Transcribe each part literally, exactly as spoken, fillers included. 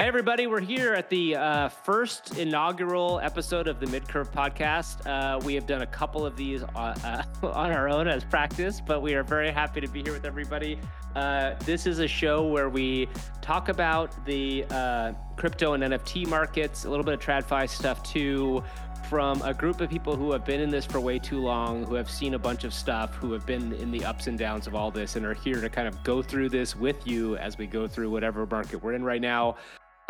Hey, everybody. We're here at the uh, first inaugural episode of the Mid-Curve podcast. Uh, we have done a couple of these on, uh, on our own as practice, but we are very happy to be here with everybody. Uh, this is a show where we talk about the uh, crypto and N F T markets, a little bit of TradFi stuff too, from a group of people who have been in this for way too long, who have seen a bunch of stuff, who have been in the ups and downs of all this and are here to kind of go through this with you as we go through whatever market we're in right now.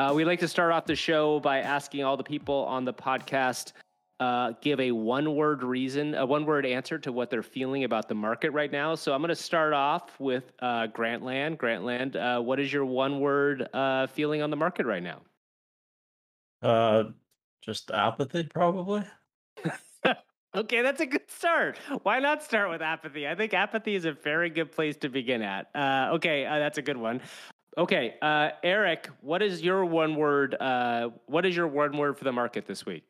Uh, we'd like to start off the show by asking all the people on the podcast, uh, give a one-word reason, a one-word answer to what they're feeling about the market right now. So I'm going to start off with uh, Grantland. Grantland, uh, what is your one-word uh, feeling on the market right now? Uh, just apathy, probably. Okay, that's a good start. Why not start with apathy? I think apathy is a very good place to begin at. Uh, okay, uh, that's a good one. Okay, uh, Eric, what is your one word? Uh, what is your one word for the market this week?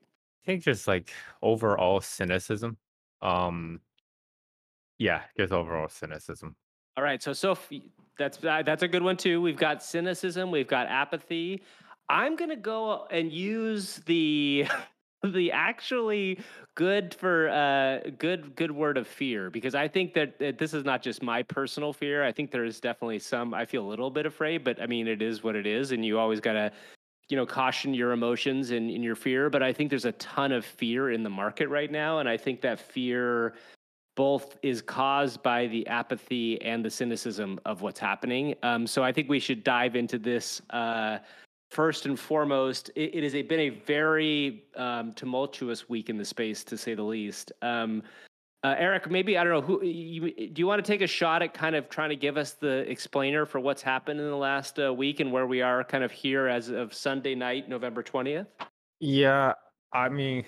I think just like overall cynicism. Um, yeah, just overall cynicism. All right, so so that's uh, that's a good one too. We've got cynicism, we've got apathy. I'm gonna go and use the the actually good for uh good good word of fear, because I think that, that this is not just my personal fear. I think there is definitely some, I feel a little bit afraid, but I mean, it is what it is. And you always got to, you know, caution your emotions and in your fear. But I think there's a ton of fear in the market right now. And I think that fear both is caused by the apathy and the cynicism of what's happening. Um, so I think we should dive into this. Uh, First and foremost, it, it has a, been a very um, tumultuous week in the space, to say the least. Um, uh, Eric, maybe, I don't know, who you, do you want to take a shot at kind of trying to give us the explainer for what's happened in the last uh, week and where we are kind of here as of Sunday night, November twentieth? Yeah, I mean,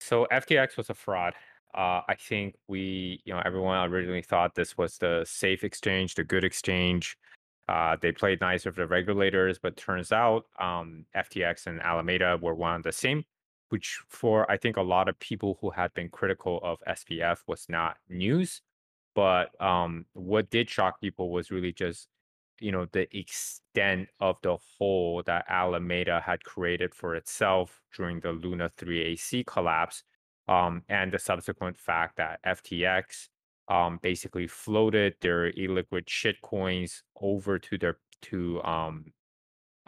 so F T X was a fraud. Uh, I think we, you know, everyone originally thought this was the safe exchange, the good exchange. Uh, they played nice with the regulators, but turns out um, F T X and Alameda were one and the same, which for I think a lot of people who had been critical of S P F was not news. But um, what did shock people was really just, you know, the extent of the hole that Alameda had created for itself during the Luna three A C collapse, um, and the subsequent fact that F T X Um, basically floated their illiquid shitcoins over to their to um,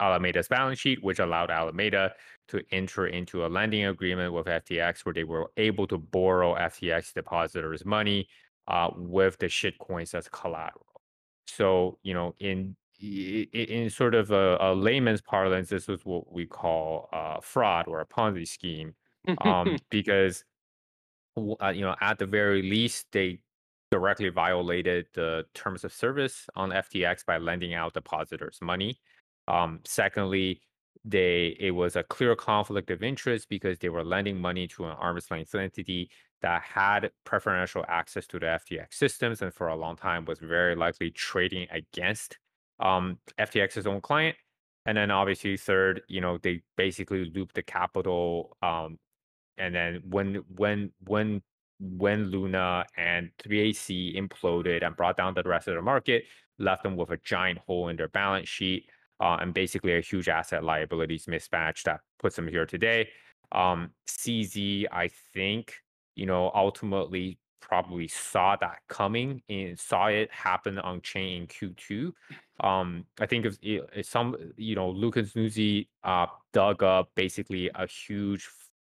Alameda's balance sheet, which allowed Alameda to enter into a lending agreement with F T X, where they were able to borrow F T X depositors' money uh, with the shitcoins as collateral. So, you know, in in sort of a, a layman's parlance, this is what we call uh, fraud or a Ponzi scheme, um, because uh, you know, at the very least, they directly violated the terms of service on F T X by lending out depositors' money. Um, secondly, they it was a clear conflict of interest because they were lending money to an arm's length entity that had preferential access to the F T X systems and for a long time was very likely trading against um, F T X's own client. And then obviously third, you know, they basically looped the capital. Um, and then when when when when Luna and three A C imploded and brought down the rest of the market, left them with a giant hole in their balance sheet uh, and basically a huge asset liabilities mismatch that puts them here today. Um, C Z, I think, you know, ultimately probably saw that coming and saw it happen on chain in Q two. Um, I think if, if some, you know, Lucas Nuzzi uh, dug up basically a huge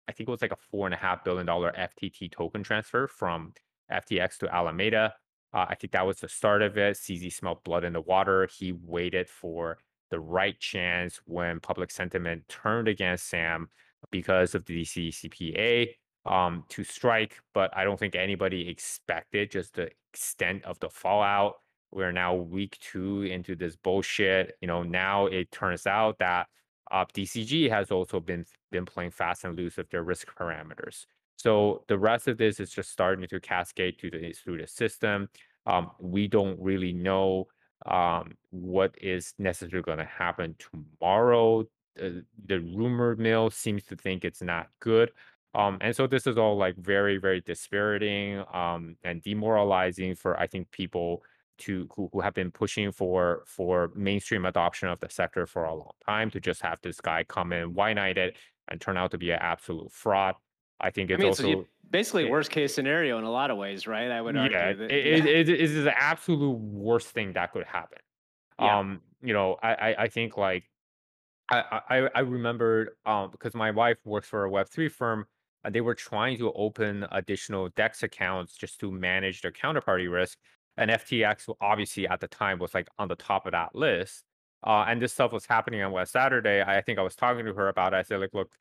I think it was like a four and a half billion dollar F T T token transfer from F T X to Alameda. Uh, I think that was the start of it. C Z smelled blood in the water. He waited for the right chance when public sentiment turned against Sam because of the D C C P A um, to strike. But I don't think anybody expected just the extent of the fallout. We're now week two into this bullshit. You know, now it turns out that Uh, D C G has also been been playing fast and loose with their risk parameters. So the rest of this is just starting to cascade to the, through the system. Um, we don't really know um, what is necessarily going to happen tomorrow. Uh, the rumor mill seems to think it's not good. Um, and so this is all like very, very dispiriting um, and demoralizing for, I think, people to who, who have been pushing for for mainstream adoption of the sector for a long time, to just have this guy come in, white knight it, and turn out to be an absolute fraud. I think it's I mean, also so you, basically it, worst case scenario in a lot of ways, right? I would yeah, argue that it, yeah. it, it, it is the absolute worst thing that could happen. Yeah. Um, you know, I I, I think like I I, I remembered um, because my wife works for a Web three firm. And they were trying to open additional DEX accounts just to manage their counterparty risk. And F T X obviously at the time was like on the top of that list. Uh, and this stuff was happening on West Saturday. I think I was talking to her about it. I said, like, look,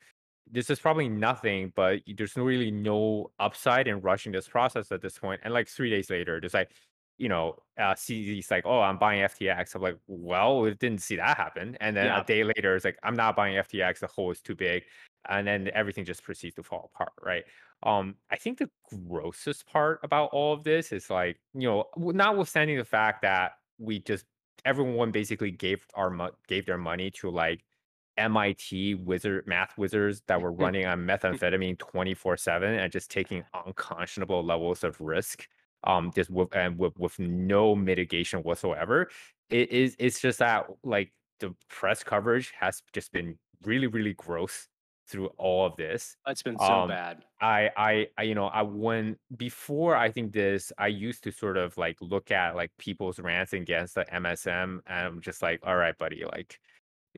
this is probably nothing, but there's no really no upside in rushing this process at this point. And like three days later, just like, you know, uh, C Z's like, oh, I'm buying F T X. I'm like, well, we didn't see that happen. And then yeah. a day later, it's like, I'm not buying F T X. The hole is too big. And then everything just proceeds to fall apart, right? Um, I think the grossest part about all of this is like, you know, notwithstanding the fact that we just, everyone basically gave our gave their money to like M I T wizard math wizards that were running on methamphetamine twenty-four seven and just taking unconscionable levels of risk, um, just with, and with, with no mitigation whatsoever. It is, it's just that like the press coverage has just been really, really gross through all of this. It's been so um, bad. I, I, I, you know, I when before I think this, I used to sort of like look at like people's rants against the M S M, and I'm just like, all right, buddy, like,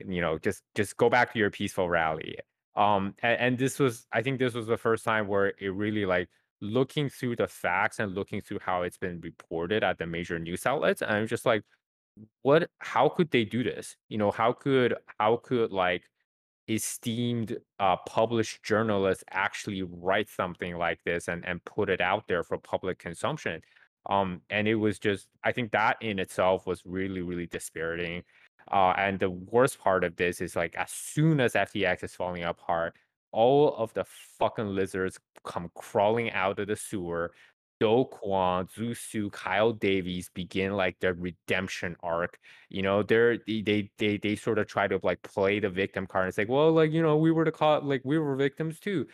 you know, just just go back to your peaceful rally. Um, and, and this was, I think, this was the first time where it really like looking through the facts and looking through how it's been reported at the major news outlets, and I'm just like, what? How could they do this? You know, how could how could like esteemed uh, published journalists actually write something like this and, and put it out there for public consumption? Um, and it was just, I think that in itself was really, really dispiriting. Uh, and the worst part of this is like, as soon as F T X is falling apart, all of the fucking lizards come crawling out of the sewer. Do Kwon, Su Zhu, Kyle Davies begin like their redemption arc. You know, they're they they they sort of try to like play the victim card. It's like, well, like, you know, we were to call it, like we were victims too,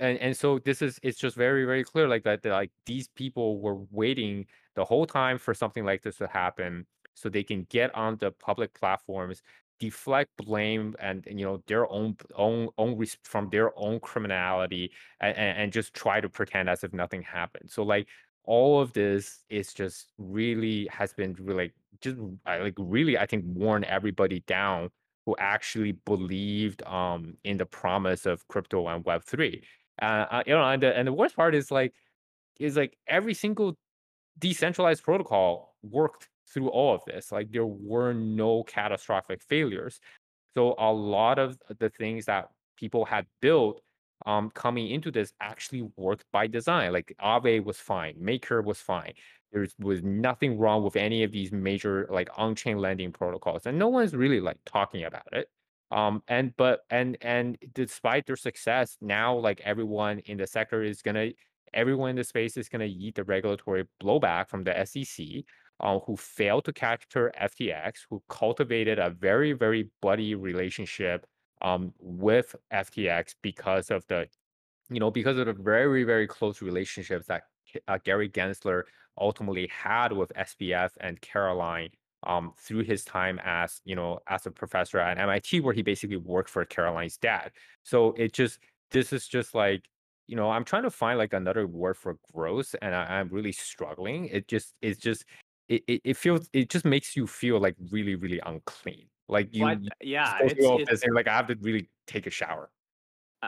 and and so this is it's just very very clear like that, that like these people were waiting the whole time for something like this to happen so they can get on the public platforms, deflect blame and, and you know their own own own from their own criminality, and, and just try to pretend as if nothing happened. So like all of this is just really has been really just like really I think worn everybody down who actually believed um in the promise of crypto and Web three. Uh, you know, and the, and the worst part is like is like every single decentralized protocol worked through all of this. Like there were no catastrophic failures. So a lot of the things that people had built um, coming into this actually worked by design. Like Aave was fine, Maker was fine. There was nothing wrong with any of these major like on-chain lending protocols, and no one's really like talking about it. Um, and but and and despite their success, now like everyone in the sector is gonna, everyone in the space is gonna eat the regulatory blowback from the S E C. Uh, who failed to capture F T X, who cultivated a very, very bloody relationship um, with F T X because of the, you know, because of the very, very close relationships that uh, Gary Gensler ultimately had with S P F and Caroline um, through his time as, you know, as a professor at M I T, where he basically worked for Caroline's dad. So it just, this is just like, you know, I'm trying to find like another word for gross, and I, I'm really struggling. It just, it's just, It, it it feels it just makes you feel like really really unclean, like you, well, I, yeah it's, it's, like I have to really take a shower.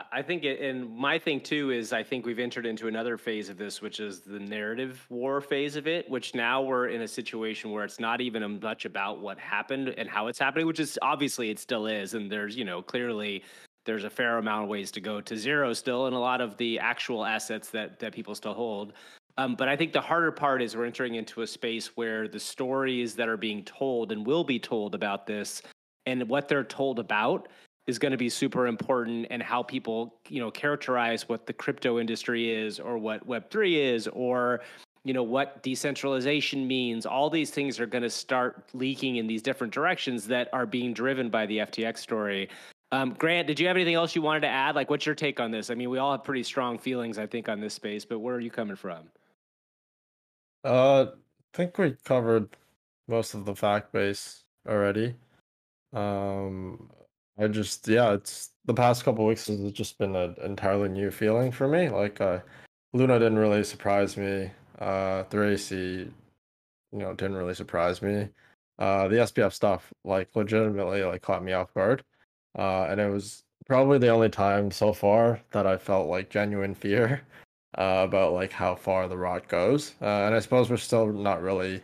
I think it, and my thing too is I think we've entered into another phase of this, which is the narrative war phase of it, which now we're in a situation where it's not even much about what happened and how it's happening, which is obviously it still is, and there's you know clearly there's a fair amount of ways to go to zero still, and a lot of the actual assets that that people still hold. Um, but I think the harder part is we're entering into a space where the stories that are being told and will be told about this and what they're told about is going to be super important, and how people, you know, characterize what the crypto industry is or what Web three is or, you know, what decentralization means. All these things are going to start leaking in these different directions that are being driven by the F T X story. Um, Grant, did you have anything else you wanted to add? Like, what's your take on this? I mean, we all have pretty strong feelings, I think, on this space, but where are you coming from? Uh, I think we covered most of the fact base already. Um, I just, yeah, it's the past couple of weeks has just been an entirely new feeling for me. Like, uh, Luna didn't really surprise me. Uh, three A C, you know, didn't really surprise me. Uh, the S P F stuff, like, legitimately, like, caught me off guard. Uh, and it was probably the only time so far that I felt, like, genuine fear uh, about, like, how far the rot goes. Uh, and I suppose we're still not really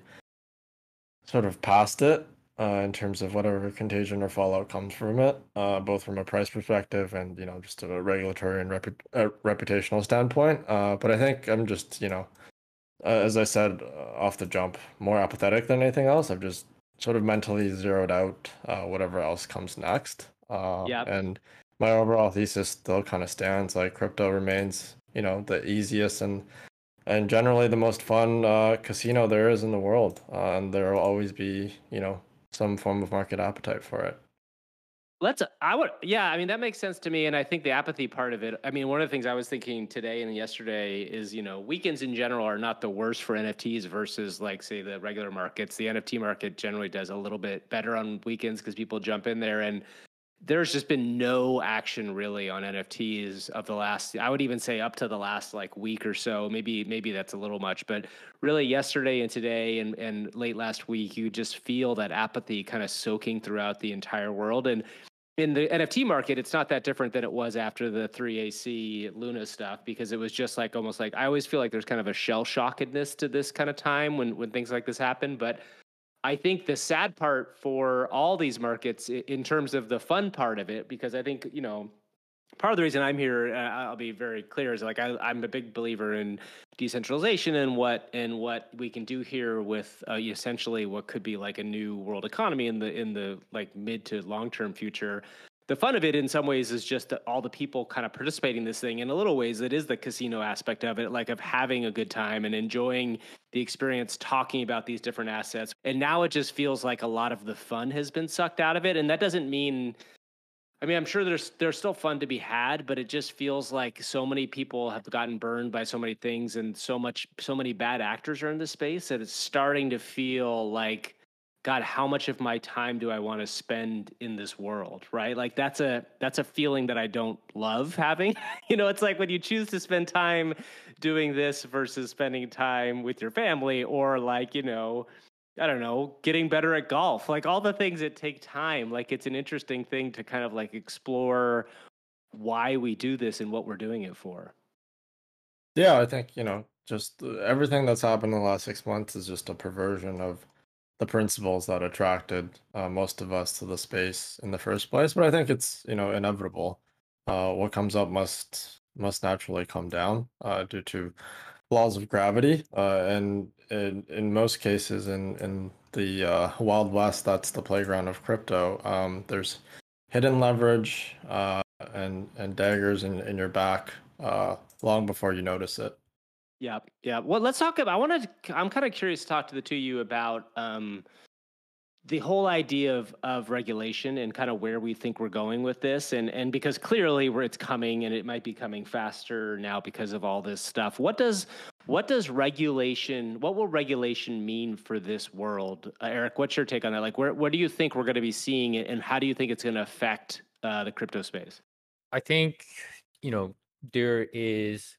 sort of past it. Uh, in terms of whatever contagion or fallout comes from it, uh, both from a price perspective and, you know, just a regulatory and repu- uh, reputational standpoint. Uh, but I think I'm just, you know, uh, as I said, uh, off the jump, more apathetic than anything else. I've just sort of mentally zeroed out uh, whatever else comes next. Uh, yep. And my overall thesis still kind of stands. Like, crypto remains, you know, the easiest and and generally the most fun uh, casino there is in the world. Uh, and there will always be, you know, some form of market appetite for it. Let's, I would, yeah, I mean, that makes sense to me. And I think the apathy part of it, I mean, one of the things I was thinking today and yesterday is, you know, weekends in general are not the worst for N F Ts versus, like, say, the regular markets. The N F T market generally does a little bit better on weekends because people jump in there, and there's just been no action really on N F Ts of the last, I would even say up to the last like week or so. Maybe, maybe that's a little much, but really yesterday and today and, and late last week, you just feel that apathy kind of soaking throughout the entire world. And in the N F T market, it's not that different than it was after the three A C Luna stuff, because it was just like, almost like, I always feel like there's kind of a shell shockedness to this kind of time when, when things like this happen. But I think the sad part for all these markets in terms of the fun part of it, because I think, you know, part of the reason I'm here, uh, I'll be very clear, is like I, I'm a big believer in decentralization and what and what we can do here with uh, essentially what could be like a new world economy in the in the like mid to long term future. The fun of it in some ways is just the, all the people kind of participating in this thing. In a little ways, it is the casino aspect of it, like of having a good time and enjoying the experience, talking about these different assets. And now it just feels like a lot of the fun has been sucked out of it. And that doesn't mean, I mean, I'm sure there's there's still fun to be had, but it just feels like so many people have gotten burned by so many things, and so much, so many bad actors are in this space that it's starting to feel like, God, how much of my time do I want to spend in this world, right? Like that's a that's a feeling that I don't love having. You know, it's like when you choose to spend time doing this versus spending time with your family, or like, you know, I don't know, getting better at golf, like all the things that take time. Like it's an interesting thing to kind of like explore why we do this and what we're doing it for. Yeah, I think, you know, just everything that's happened in the last six months is just a perversion of the principles that attracted uh, most of us to the space in the first place. But I think it's, you know, inevitable. Uh, what comes up must must naturally come down uh, due to laws of gravity. Uh, and in, in most cases, in in the uh, Wild West, that's the playground of crypto. Um, there's hidden leverage uh, and and daggers in, in your back uh, long before you notice it. Yeah. Yeah. Well, let's talk about, I want to, I'm kind of curious to talk to the two of you about um, the whole idea of, of regulation and kind of where we think we're going with this. And, and because clearly where it's coming, and it might be coming faster now because of all this stuff. What does, what does regulation, what will regulation mean for this world? Uh, Eric, what's your take on that? Like, where, what do you think we're going to be seeing, and how do you think it's going to affect uh, the crypto space? I think, you know, there is,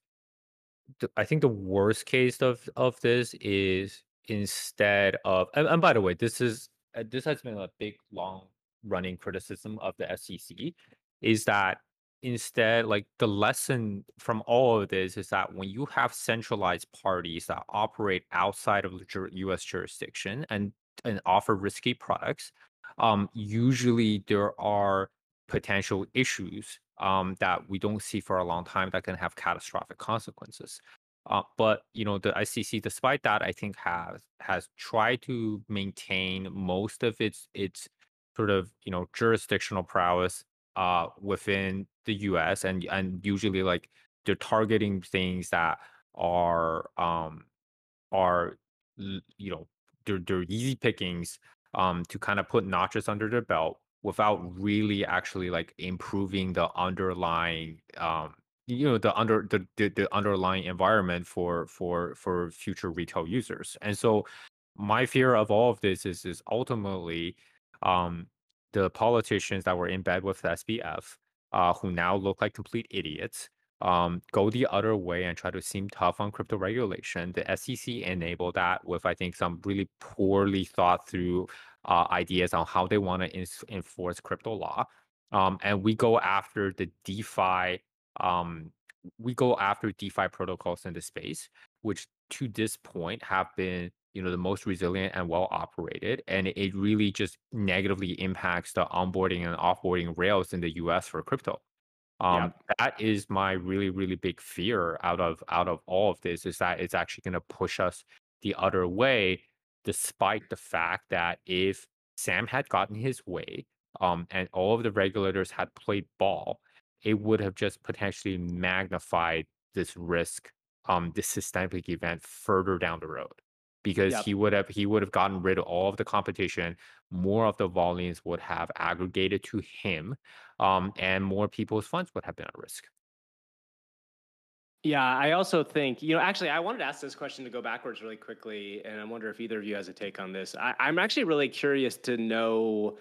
I think the worst case of, of this is instead of, and, and by the way, this is this has been a big, long-running criticism of the S E C, is that instead, like, the lesson from all of this is that when you have centralized parties that operate outside of U S jurisdiction and, and offer risky products, um, usually there are potential issues Um, that we don't see for a long time that can have catastrophic consequences. Uh, but, you know, the S E C, despite that, I think has has tried to maintain most of its its sort of, you know, jurisdictional prowess uh, within the U S and and usually like they're targeting things that are um, are, you know, they're, they're easy pickings um, to kind of put notches under their belt, without really actually like improving the underlying, um, you know, the under the, the the underlying environment for for for future retail users. And so, my fear of all of this is, is ultimately um, the politicians that were in bed with S P F, uh, who now look like complete idiots, um, go the other way and try to seem tough on crypto regulation. The S E C enabled that with, I think, some really poorly thought through uh, ideas on how they want to enforce crypto law. Um, and we go after the DeFi, um, we go after DeFi protocols in the space, which to this point have been, you know, the most resilient and well operated. And it really just negatively impacts the onboarding and offboarding rails in the U S for crypto. Um, yeah. That is my really, really big fear out of out of all of this, is that it's actually going to push us the other way, despite the fact that if Sam had gotten his way, um, and all of the regulators had played ball, it would have just potentially magnified this risk, um, this systemic event further down the road, because yep. he would have he would have gotten rid of all of the competition. More of the volumes would have aggregated to him, um, and more people's funds would have been at risk. Yeah, I also think, you know, actually, I wanted to ask this question to go backwards really quickly, and I wonder if either of you has a take on this. I, I'm actually really curious to know,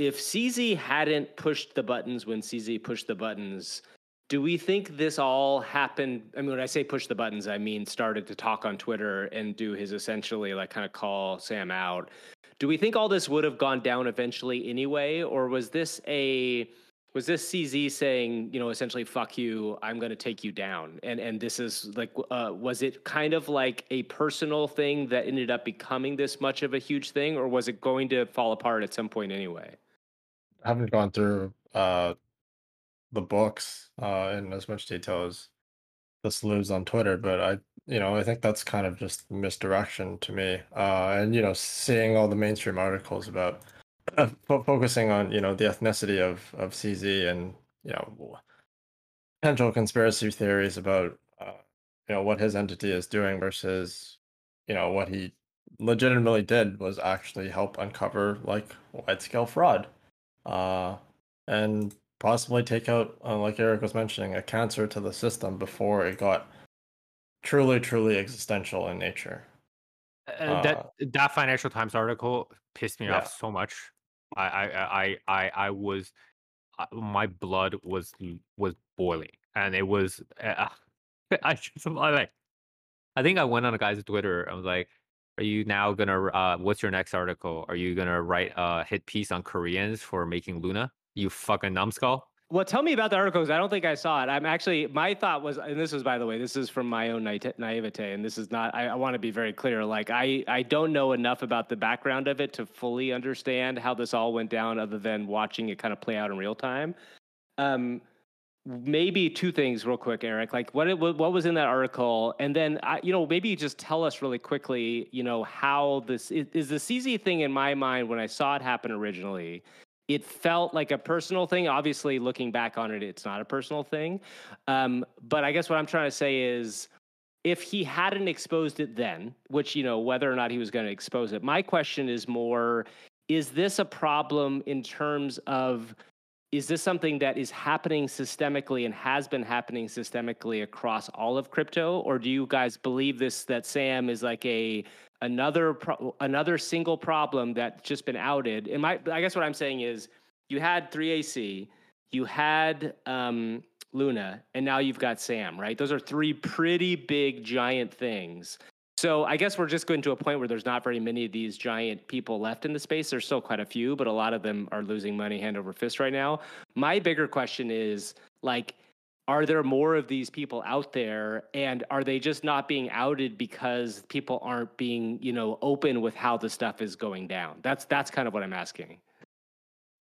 if C Z hadn't pushed the buttons when C Z pushed the buttons, do we think this all happened? I mean, when I say push the buttons, I mean started to talk on Twitter and do his essentially like kind of call Sam out. Do we think all this would have gone down eventually anyway? Or was this a, was this C Z saying, you know, essentially, fuck you, I'm going to take you down? And, and this is like, uh, was it kind of like a personal thing that ended up becoming this much of a huge thing? Or was it going to fall apart at some point anyway? I haven't gone through uh, the books uh, in as much detail as this lives on Twitter, but I, you know, I think that's kind of just misdirection to me. Uh, and you know, seeing all the mainstream articles about uh, fo- focusing on you know the ethnicity of of C Z and you know potential conspiracy theories about uh, you know what his entity is doing versus you know what he legitimately did was actually help uncover like wide-scale fraud. Uh, and possibly take out, uh, like Eric was mentioning, a cancer to the system before it got truly, truly existential in nature. Uh, uh, that that Financial Times article pissed me yeah. off so much. I, I, I, I, I was, my blood was was boiling, and it was. Uh, I just like, I think I went on a guy's Twitter. I was like, are you now going to, uh, what's your next article? Are you going to write a hit piece on Koreans for making Luna? You fucking numbskull. Well, tell me about the article, because I don't think I saw it. I'm actually, my thought was, and this was, by the way, this is from my own na- naivete, and this is not, I, I want to be very clear. Like, I, I don't know enough about the background of it to fully understand how this all went down, other than watching it kind of play out in real time. Um, Maybe two things real quick, Eric, like what, it, what was in that article? And then, I, you know, maybe just tell us really quickly, you know, how this is, is the C Z thing in my mind. When I saw it happen originally, it felt like a personal thing. Obviously, looking back on it, it's not a personal thing. Um, but I guess what I'm trying to say is, if he hadn't exposed it then, which, you know, whether or not he was going to expose it, my question is more, is this a problem in terms of, is this something that is happening systemically and has been happening systemically across all of crypto? Or do you guys believe this, that Sam is like a another pro, another single problem that's just been outed? And my, I guess what I'm saying is, you had three A C, you had um, Luna, and now you've got Sam, right? Those are three pretty big, giant things. So I guess we're just going to a point where there's not very many of these giant people left in the space. There's still quite a few, but a lot of them are losing money hand over fist right now. My bigger question is, like, are there more of these people out there, and are they just not being outed because people aren't being, you know, open with how the stuff is going down? That's that's kind of what I'm asking.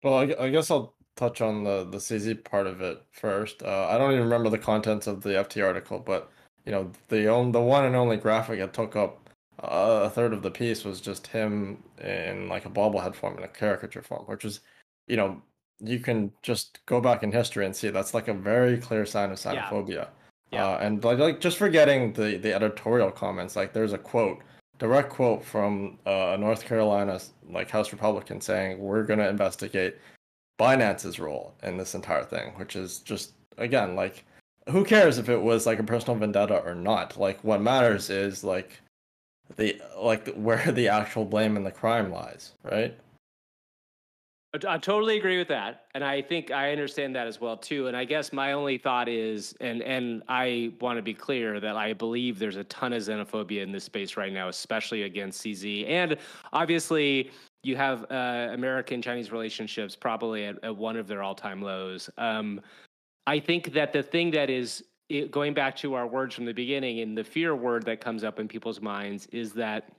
Well, I, I guess I'll touch on the, the C Z part of it first. Uh, I don't even remember the contents of the F T article, but you know, the only, the one and only graphic that took up uh, a third of the piece was just him in like a bobblehead form and a caricature form, which is, you know, you can just go back in history and see that's like a very clear sign of xenophobia. Yeah. Yeah. Uh, and like, like just forgetting the, the editorial comments, like there's a quote, direct quote from uh, a North Carolina like House Republican saying, we're going to investigate Binance's role in this entire thing, which is just, again, like, who cares if it was like a personal vendetta or not? Like, what matters is like the like where the actual blame and the crime lies, right? I totally agree with that, and I think I understand that as well too. And I guess my only thought is, and and I want to be clear that I believe there's a ton of xenophobia in this space right now, especially against C Z. And obviously, you have uh, American-Chinese relationships probably at, at one of their all-time lows. Um, I think that the thing that is it, going back to our words from the beginning, and the fear word that comes up in people's minds is that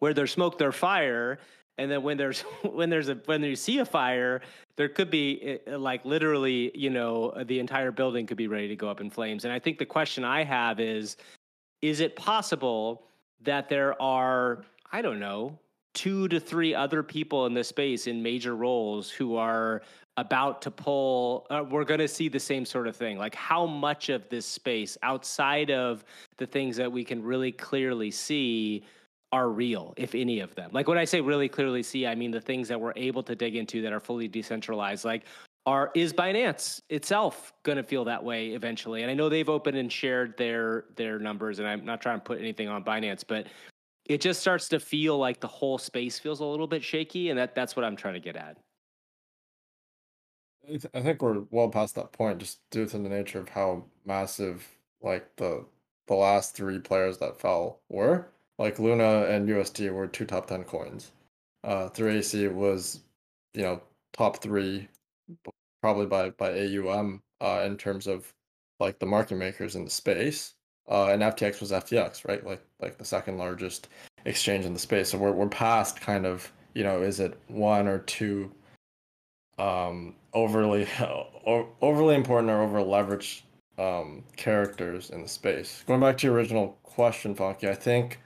where there's smoke, there's fire. And then when there's when there's a when you see a fire, there could be like literally, you know, the entire building could be ready to go up in flames. And I think the question I have is, is it possible that there are, I don't know, two to three other people in this space in major roles who are about to pull, uh, we're going to see the same sort of thing? Like how much of this space outside of the things that we can really clearly see are real, if any of them? Like when I say really clearly see, I mean the things that we're able to dig into that are fully decentralized. Like are is Binance itself going to feel that way eventually? And I know they've opened and shared their their numbers, and I'm not trying to put anything on Binance, but it just starts to feel like the whole space feels a little bit shaky, and that that's what I'm trying to get at. I think we're well past that point, just due to the nature of how massive like the the last three players that fell were. Like Luna and U S T were two top ten coins. Uh, three A C was, you know, top three, probably by by A U M uh, in terms of like the market makers in the space. Uh, and F T X was F T X, right? Like like the second largest exchange in the space. So we're we're past kind of, you know, is it one or two um, overly or, overly important or over leveraged um, characters in the space? Going back to your original question, Funky, I think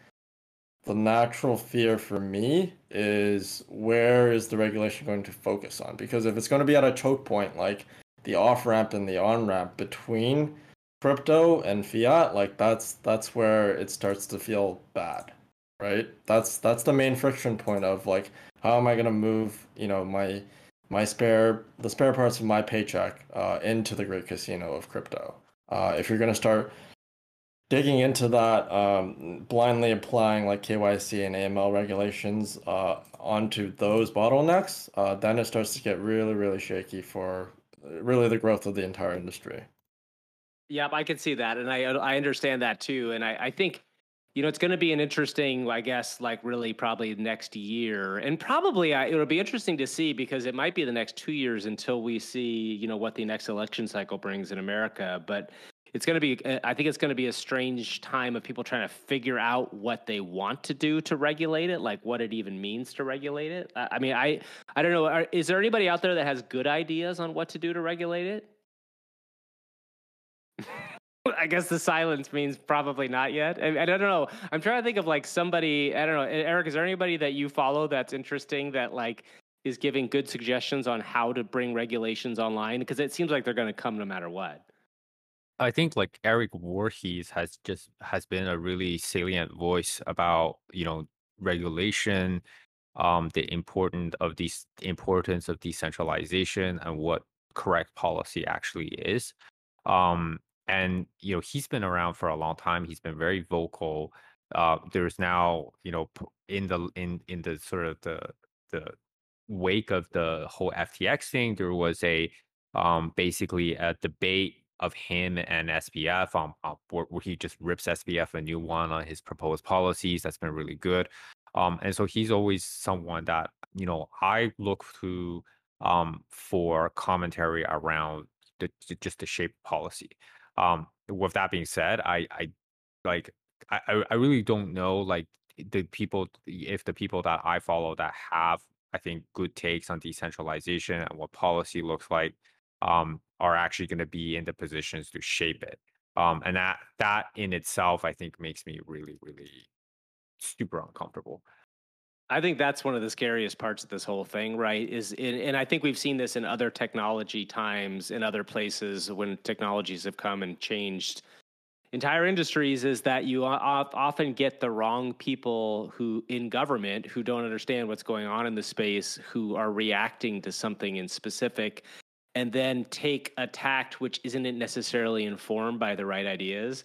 the natural fear for me is where is the regulation going to focus on? Because if it's going to be at a choke point, like the off-ramp and the on-ramp between crypto and fiat, like that's that's where it starts to feel bad, right? That's that's the main friction point of like, how am I going to move, you know, my my spare the spare parts of my paycheck uh, into the great casino of crypto? Uh, if you're going to start digging into that, um, blindly applying like K Y C and A M L regulations uh, onto those bottlenecks, uh, then it starts to get really, really shaky for really the growth of the entire industry. Yeah, I can see that. And I I understand that too. And I, I think, you know, it's going to be an interesting, I guess, like really probably next year. And probably I, it'll be interesting to see, because it might be the next two years until we see, you know, what the next election cycle brings in America. But it's going to be, I think it's going to be a strange time of people trying to figure out what they want to do to regulate it, like what it even means to regulate it. I mean, I, I don't know. Are, is there anybody out there that has good ideas on what to do to regulate it? I guess the silence means probably not yet. I, I don't know. I'm trying to think of like somebody, I don't know. Eric, is there anybody that you follow that's interesting that like is giving good suggestions on how to bring regulations online? Because it seems like they're going to come no matter what. I think like Eric Voorhees has just has been a really salient voice about, you know, regulation, um, the importance of these importance of decentralization and what correct policy actually is. Um, and, you know, he's been around for a long time. He's been very vocal. Uh, there's now, you know, in the in in the sort of the the wake of the whole F T X thing, there was a um, basically a debate of him and S P F on, on where he just rips S P F a new one on his proposed policies. That's been really good. Um, and so he's always someone that, you know, I look to um, for commentary around the, just the shape of policy. Um, with that being said, I, I like, I, I really don't know, like the people, if the people that I follow that have, I think, good takes on decentralization and what policy looks like, um, are actually going to be in the positions to shape it. Um, and that that in itself, I think, makes me really, really super uncomfortable. I think that's one of the scariest parts of this whole thing, right? Is in, and I think we've seen this in other technology times, in other places when technologies have come and changed entire industries, is that you often get the wrong people who in government who don't understand what's going on in the space, who are reacting to something in specific, and then take a tact which isn't necessarily informed by the right ideas.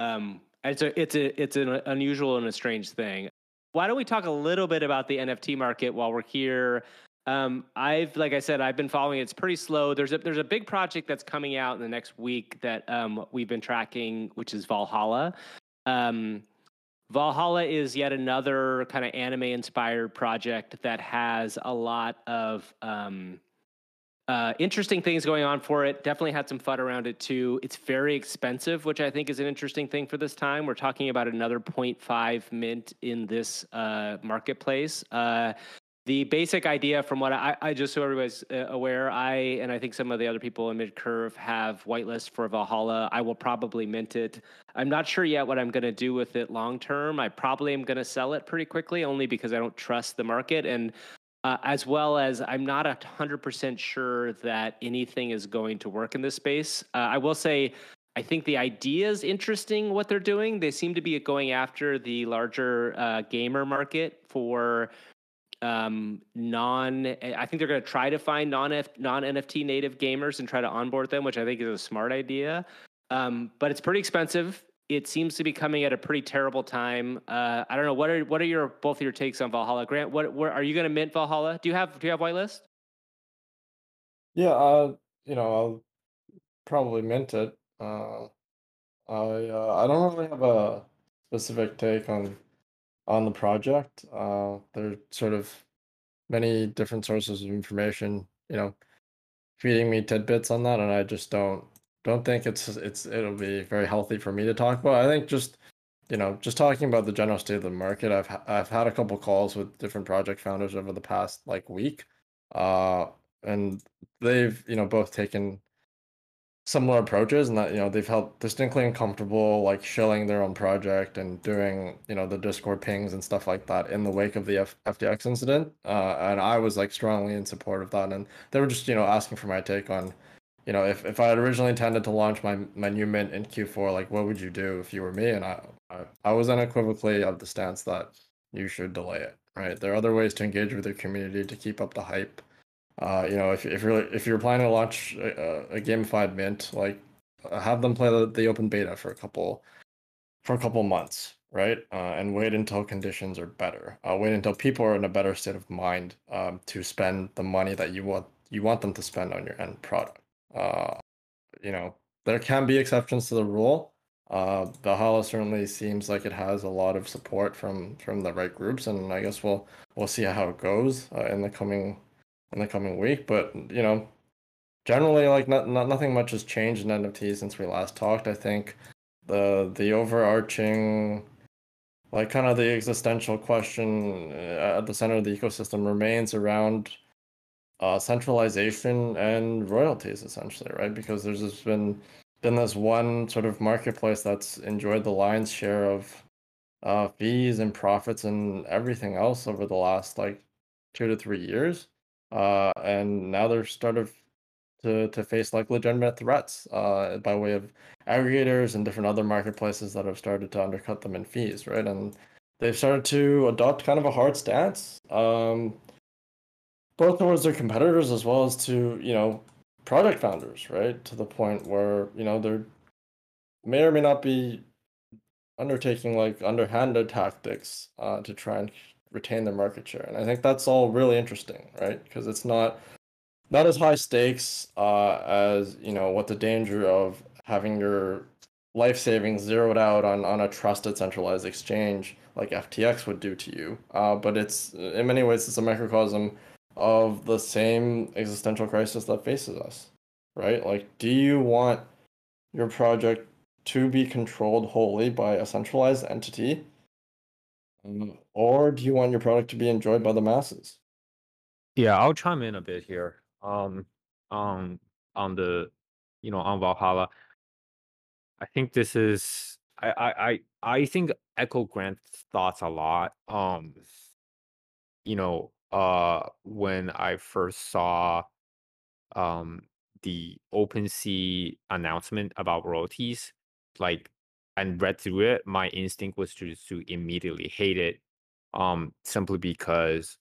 Um, It's a, it's a, it's an unusual and a strange thing. Why don't we talk a little bit about the N F T market while we're here? Um, I've, like I said, I've been following it. It's pretty slow. There's a, there's a big project that's coming out in the next week that um, we've been tracking, which is Valhalla. Um, Valhalla is yet another kind of anime-inspired project that has a lot of um, uh, interesting things going on for it. Definitely had some fun around it, too. It's very expensive, which I think is an interesting thing for this time. We're talking about another zero point five mint in this uh, marketplace. Uh, the basic idea from what I, I just so everybody's aware, I and I think some of the other people in MidCurve have whitelist for Valhalla. I will probably mint it. I'm not sure yet what I'm going to do with it long term. I probably am going to sell it pretty quickly only because I don't trust the market. And uh, as well as I'm not one hundred percent sure that anything is going to work in this space. Uh, I will say I think the idea is interesting what they're doing. They seem to be going after the larger uh, gamer market for um non I think they're going to try to find non non N F T native gamers and try to onboard them, which I think is a smart idea. Um but it's pretty expensive. It seems to be coming at a pretty terrible time. uh I don't know, what are what are your both your takes on Valhalla? Grant, what where are you going to mint Valhalla? Do you have do you have whitelist? Yeah, uh you know, I'll probably mint it. uh I uh, I don't really have a specific take on on the project. Uh, there are sort of many different sources of information, you know, feeding me tidbits on that, and I just don't don't think it's it's it'll be very healthy for me to talk about. I think just you know just talking about the general state of the market. I've I've had a couple calls with different project founders over the past like week, uh, and they've you know both taken similar approaches, and that you know they've felt distinctly uncomfortable like shilling their own project and doing you know the Discord pings and stuff like that in the wake of the F- FTX incident, uh, and I was like strongly in support of that, and they were just you know asking for my take on you know if, if I had originally intended to launch my, my new mint in Q four, like what would you do if you were me? And I, I I was unequivocally of the stance that you should delay it. Right, there are other ways to engage with your community to keep up the hype. Uh, you know, if if you're if you're planning to launch a, a gamified mint, like have them play the, the open beta for a couple for a couple months, right? Uh, and wait until conditions are better. Uh, wait until people are in a better state of mind um, to spend the money that you want you want them to spend on your end product. Uh, you know, there can be exceptions to the rule. Uh, Valhalla certainly seems like it has a lot of support from from the right groups, and I guess we'll we'll see how it goes uh, in the coming. in the coming week, but you know, generally, like not, not nothing much has changed in N F Ts since we last talked. I think the the overarching, like kind of the existential question at the center of the ecosystem remains around uh, centralization and royalties, essentially, right? Because there's just been been this one sort of marketplace that's enjoyed the lion's share of uh, fees and profits and everything else over the last like two to three years. Uh, and now they're started to, to face like legitimate threats uh, by way of aggregators and different other marketplaces that have started to undercut them in fees, right? And they've started to adopt kind of a hard stance, um, both towards their competitors as well as to, you know, project founders, right? To the point where, you know, they may or may not be undertaking like underhanded tactics uh, to try and retain their market share. And I think that's all really interesting, right? Because it's not not as high stakes uh, as, you know, what the danger of having your life savings zeroed out on, on a trusted centralized exchange like F T X would do to you. Uh, but it's, in many ways, it's a microcosm of the same existential crisis that faces us, right? Like, do you want your project to be controlled wholly by a centralized entity? Or do you want your product to be enjoyed by the masses? Yeah, I'll chime in a bit here. Um, on on the, you know, on Valhalla. I think this is I I I, I think echo Grant's thoughts a lot. Um, you know, uh, when I first saw, um, the OpenSea announcement about royalties, like. And read through it, my instinct was to to immediately hate it, um, simply because,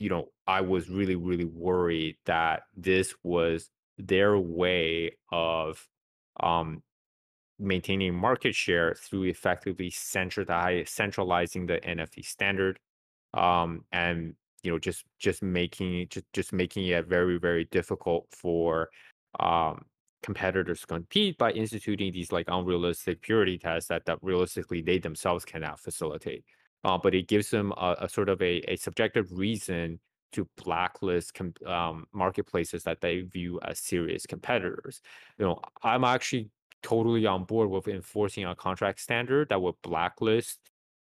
you know, I was really, really worried that this was their way of, um, maintaining market share through effectively centralizing the N F T standard, um, and you know just just making just, just making it very, very difficult for um, competitors to compete by instituting these like unrealistic purity tests that, that realistically they themselves cannot facilitate. Uh, but it gives them a, a sort of a, a subjective reason to blacklist um, marketplaces that they view as serious competitors. You know, I'm actually totally on board with enforcing a contract standard that would blacklist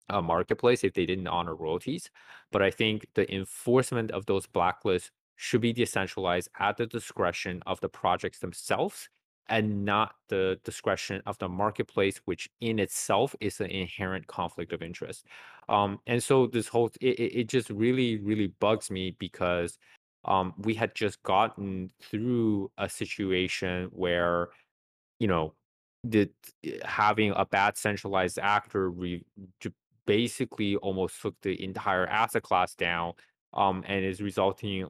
a marketplace if they didn't honor royalties. But I think the enforcement of those blacklists should be decentralized at the discretion of the projects themselves and not the discretion of the marketplace, which in itself is an inherent conflict of interest. Um, and so this whole, it, it just really, really bugs me because um, we had just gotten through a situation where, you know, the, having a bad centralized actor re, basically almost took the entire asset class down, um, and is resulting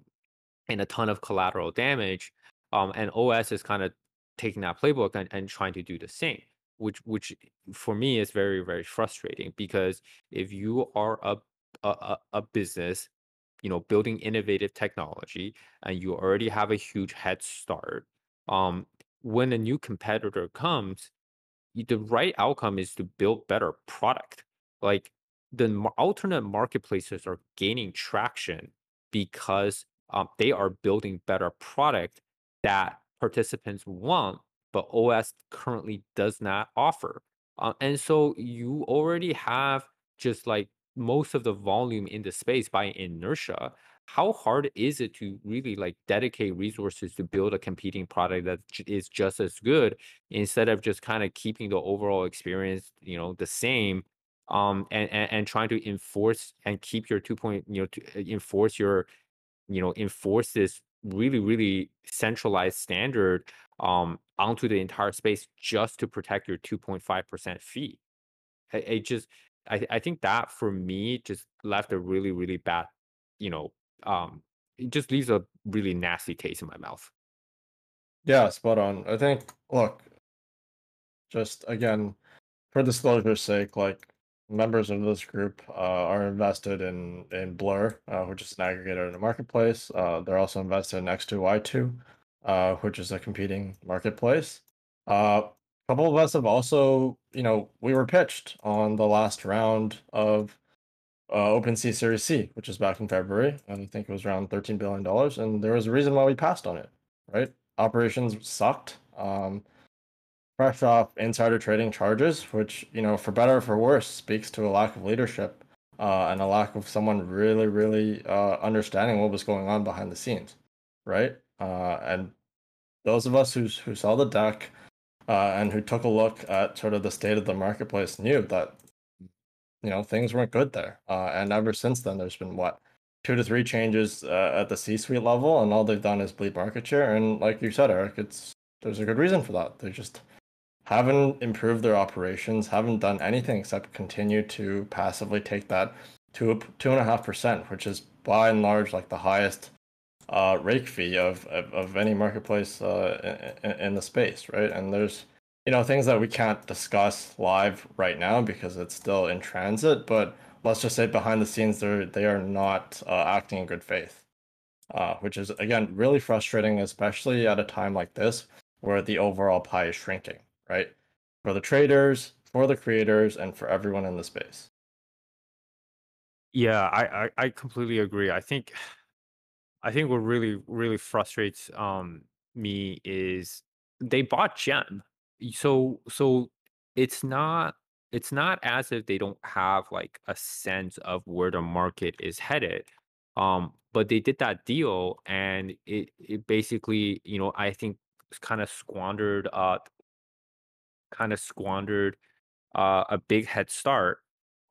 in a ton of collateral damage. Um, and O S is kind of taking that playbook and, and trying to do the same, which which for me is very, very frustrating, because if you are a a, a business, you know, building innovative technology, and you already have a huge head start, um, when a new competitor comes, the right outcome is to build better product. Like the alternate marketplaces are gaining traction because um, they are building better product that participants want, but O S currently does not offer. Uh, and so you already have just like most of the volume in the space by inertia. How hard is it to really like dedicate resources to build a competing product that is just as good, instead of just kind of keeping the overall experience, you know, the same, um, and, and, and trying to enforce and keep your two point, you know, to enforce your, you know, enforce this really, really centralized standard um, onto the entire space just to protect your two point five percent fee. It, it just, I, I think that for me just left a really, really bad, you know, um, it just leaves a really nasty taste in my mouth. Yeah, spot on. I think, look, just again, for disclosure's sake, like members of this group uh, are invested in in Blur, uh, which is an aggregator in the marketplace. Uh, they're also invested in X two Y two, uh, which is a competing marketplace. Uh, a couple of us have also, you know, we were pitched on the last round of uh, OpenSea Series C, which is back in February, and I think it was around thirteen billion dollars, and there was a reason why we passed on it, right? Operations sucked. Um, Fresh off insider trading charges, which, you know, for better or for worse, speaks to a lack of leadership uh, and a lack of someone really, really uh, understanding what was going on behind the scenes, right? Uh, and those of us who who saw the deck uh, and who took a look at sort of the state of the marketplace knew that, you know, things weren't good there. Uh, and ever since then, there's been, what, two to three changes uh, at the C-suite level, and all they've done is bleed market share. And like you said, Eric, it's there's a good reason for that. They just haven't improved their operations, haven't done anything except continue to passively take that two two and a half percent, which is by and large like the highest uh, rake fee of, of, of any marketplace uh, in, in the space, right? And there's, you know, things that we can't discuss live right now because it's still in transit, but let's just say behind the scenes they're they are not uh, acting in good faith, uh, which is again really frustrating, especially at a time like this where the overall pie is shrinking. Right? For the traders, for the creators, and for everyone in the space. Yeah, I, I, I completely agree. I think I think what really, really frustrates um, me is they bought Gem. So so it's not it's not as if they don't have like a sense of where the market is headed. Um, but they did that deal, and it, it basically, you know, I think kind of squandered uh kind of squandered uh, a big head start,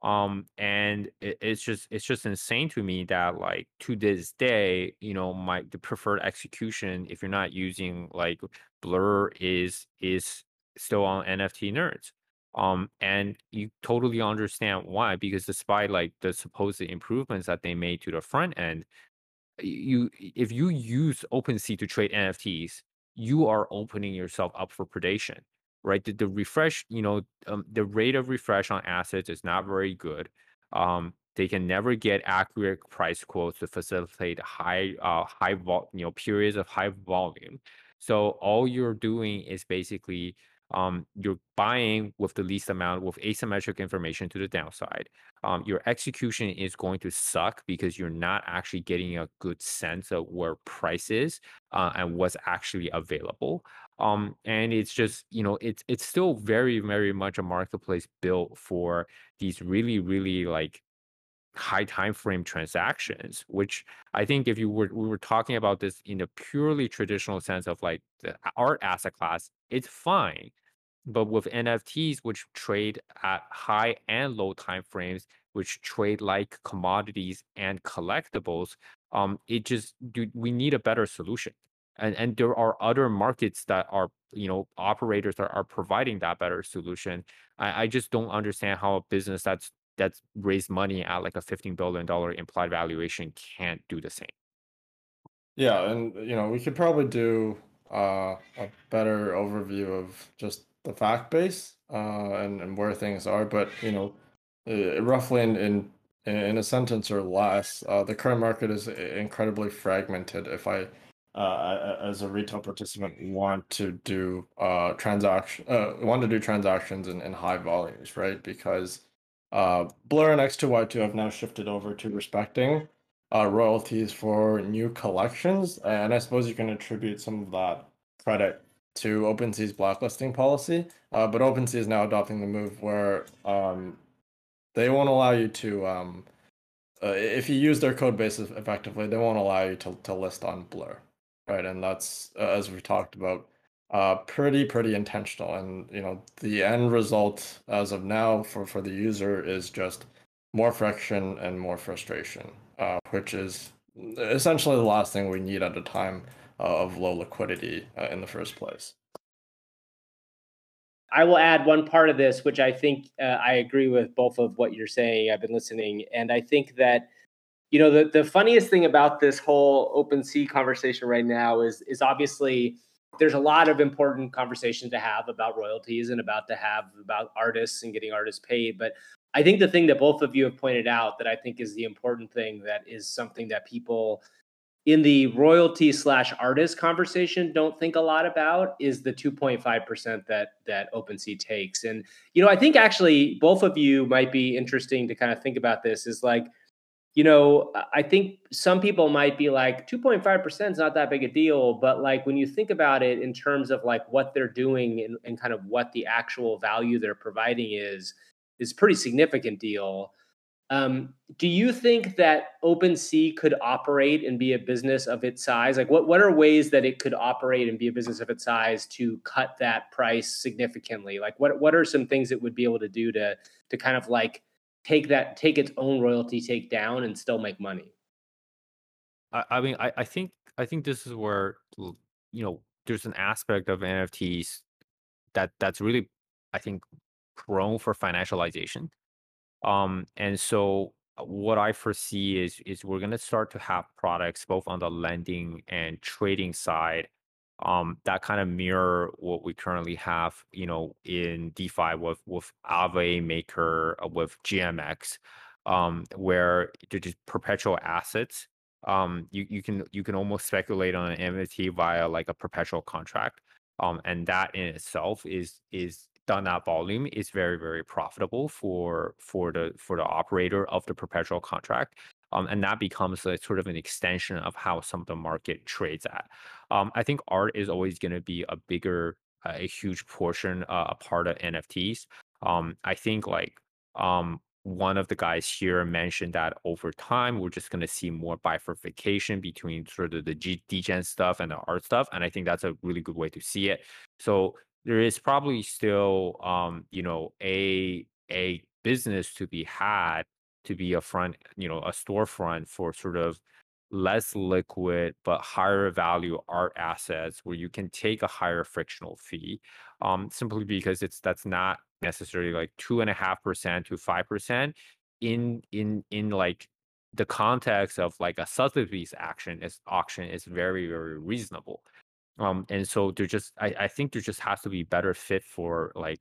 um, and it, it's just it's just insane to me that like to this day, you know, my the preferred execution, if you're not using like Blur, is is still on N F T Nerds, um, and you totally understand why, because despite like the supposed improvements that they made to the front end, you if you use OpenSea to trade N F Ts, you are opening yourself up for predation. right? The, the refresh, you know, um, the rate of refresh on assets is not very good. Um, they can never get accurate price quotes to facilitate high, uh, high vol, you know, periods of high volume. So all you're doing is basically um, you're buying with the least amount with asymmetric information to the downside. Um, your execution is going to suck because you're not actually getting a good sense of where price is uh, and what's actually available. Um, and it's just, you know, it's it's still very, very much a marketplace built for these really, really like high time frame transactions, which I think if you were we were talking about this in a purely traditional sense of like the art asset class, it's fine. But with N F Ts, which trade at high and low time frames, which trade like commodities and collectibles, um, it just dude, we need a better solution. And and there are other markets that are, you know, operators that are providing that better solution. I, I just don't understand how a business that's that's raised money at like a fifteen billion dollars implied valuation can't do the same. Yeah, and, you know, we could probably do uh, a better overview of just the fact base uh, and, and where things are. But, you know, uh, roughly in, in in a sentence or less, uh, the current market is incredibly fragmented. If I, uh, as a retail participant, want to do uh, transaction, uh, want to do transactions in, in high volumes, right? Because Uh, Blur and X two Y two have now shifted over to respecting uh, royalties for new collections, and I suppose you can attribute some of that credit to OpenSea's blacklisting policy, uh, but OpenSea is now adopting the move where um, they won't allow you to, um, uh, if you use their code base effectively, they won't allow you to, to list on Blur, right? And that's, uh, as we talked about, Uh, pretty, pretty intentional. And, you know, the end result as of now for, for the user is just more friction and more frustration, uh, which is essentially the last thing we need at a time uh, of low liquidity uh, in the first place. I will add one part of this, which I think uh, I agree with both of what you're saying. I've been listening. And I think that, you know, the, the funniest thing about this whole OpenSea conversation right now is is obviously there's a lot of important conversations to have about royalties and about to have about artists and getting artists paid. But I think the thing that both of you have pointed out that I think is the important thing that is something that people in the royalty slash artist conversation don't think a lot about is the two point five percent that that OpenSea takes. And, you know, I think actually both of you might be interesting to kind of think about this is like, you know, I think some people might be like two point five percent is not that big a deal. But like when you think about it in terms of like what they're doing and, and kind of what the actual value they're providing is, is a pretty significant deal. Um, do you think that OpenSea could operate and be a business of its size? Like what, what are ways that it could operate and be a business of its size to cut that price significantly? Like what, what are some things it would be able to do to, to kind of like take that, take its own royalty take down and still make money? I, I mean, I, I think I think this is where, you know, there's an aspect of N F Ts that that's really, I think, prone for financialization. Um, and so what I foresee is is we're gonna start to have products both on the lending and trading side um that kind of mirror what we currently have, you know, in DeFi with with Aave, Maker, with G M X, um where they're just perpetual assets. um you you can you can almost speculate on an N F T via like a perpetual contract, um and that in itself is is done at volume is very, very profitable for for the for the operator of the perpetual contract. Um, and that becomes a, sort of an extension of how some of the market trades at. Um, I think art is always going to be a bigger, uh, a huge portion, uh, a part of N F Ts. Um, I think like um, one of the guys here mentioned that over time, we're just going to see more bifurcation between sort of the G- degen stuff and the art stuff. And I think that's a really good way to see it. So there is probably still, um, you know, a a business to be had, to be a front, you know, a storefront for sort of less liquid but higher value art assets where you can take a higher frictional fee, um, simply because it's that's not necessarily like two and a half percent to five percent in in in like the context of like a Sotheby's action is auction is very, very reasonable. Um, and so there just, I, I think there just has to be better fit for like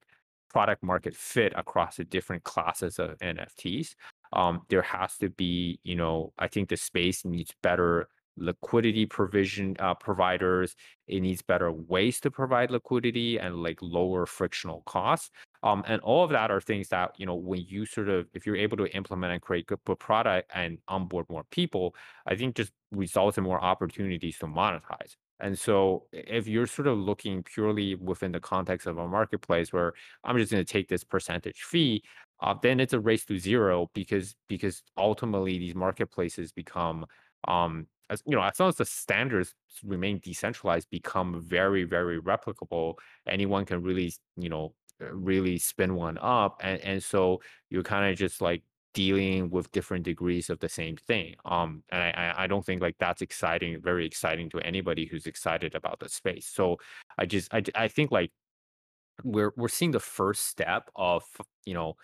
product market fit across the different classes of N F Ts. Um, there has to be, you know, I think the space needs better liquidity provision uh, providers. It needs better ways to provide liquidity and like lower frictional costs. Um, and all of that are things that, you know, when you sort of, if you're able to implement and create good product and onboard more people, I think just results in more opportunities to monetize. And so if you're sort of looking purely within the context of a marketplace where I'm just going to take this percentage fee, uh, then it's a race to zero, because because ultimately these marketplaces become, um, as you know, as long as the standards remain decentralized, become very, very replicable. Anyone can really, you know, really spin one up. And, and so you're kind of just like dealing with different degrees of the same thing. Um, and I, I don't think like that's exciting, very exciting to anybody who's excited about the space. So I just, I, I think like we're, we're seeing the first step of, you know,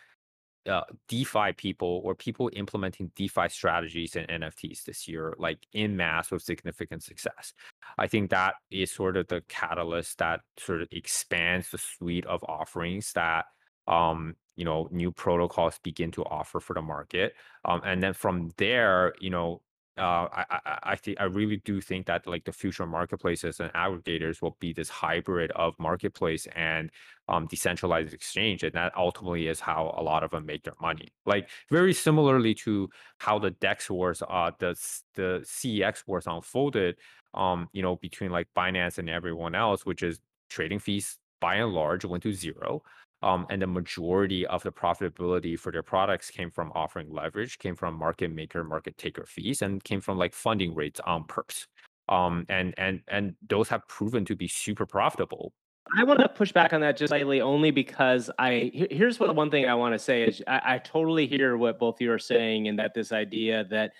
uh, DeFi people or people implementing DeFi strategies and N F Ts this year, like in mass with significant success. I think that is sort of the catalyst that sort of expands the suite of offerings that, um, you know, new protocols begin to offer for the market. Um, and then from there, you know, uh, I I, I, th- I really do think that like the future marketplaces and aggregators will be this hybrid of marketplace and um, decentralized exchange. And that ultimately is how a lot of them make their money. Like very similarly to how the DEX wars, uh, the, the C E X wars unfolded, um, you know, between like Binance and everyone else, which is trading fees by and large went to zero. Um, and the majority of the profitability for their products came from offering leverage, came from market maker, market taker fees, and came from like funding rates on perps. Um, and and and those have proven to be super profitable. I want to push back on that just slightly, only because I here's what one thing I want to say is I, I totally hear what both of you are saying, and that this idea that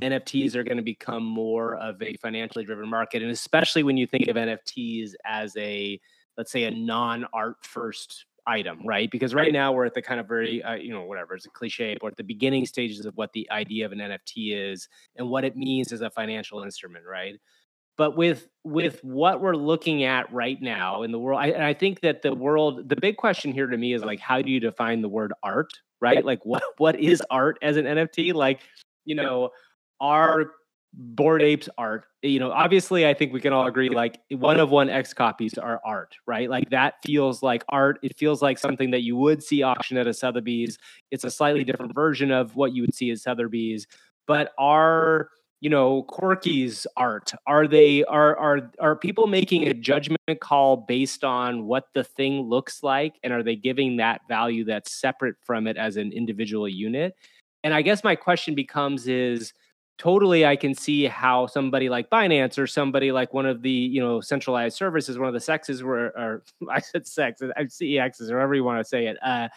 N F Ts are going to become more of a financially driven market, and especially when you think of N F Ts as a, let's say, a non-art first item, right? Because right now we're at the kind of very, uh, you know, whatever, it's a cliche, but at the beginning stages of what the idea of an N F T is and what it means as a financial instrument, right? But with with what we're looking at right now in the world, I, and I think that the world, the big question here to me is like, how do you define the word art, right? Like what what is art as an N F T? Like, you know, our Bored Apes art, you know, obviously I think we can all agree like one of one X copies are art, right? Like that feels like art. It feels like something that you would see auctioned at a Sotheby's. It's a slightly different version of what you would see at Sotheby's, but are, you know, Corky's art, are they, are, are, are people making a judgment call based on what the thing looks like? And are they giving that value that's separate from it as an individual unit? And I guess my question becomes is, totally, I can see how somebody like Binance or somebody like one of the, you know, centralized services, one of the sexes were, or I said sex, C E Xs, or however you want to say it, uh,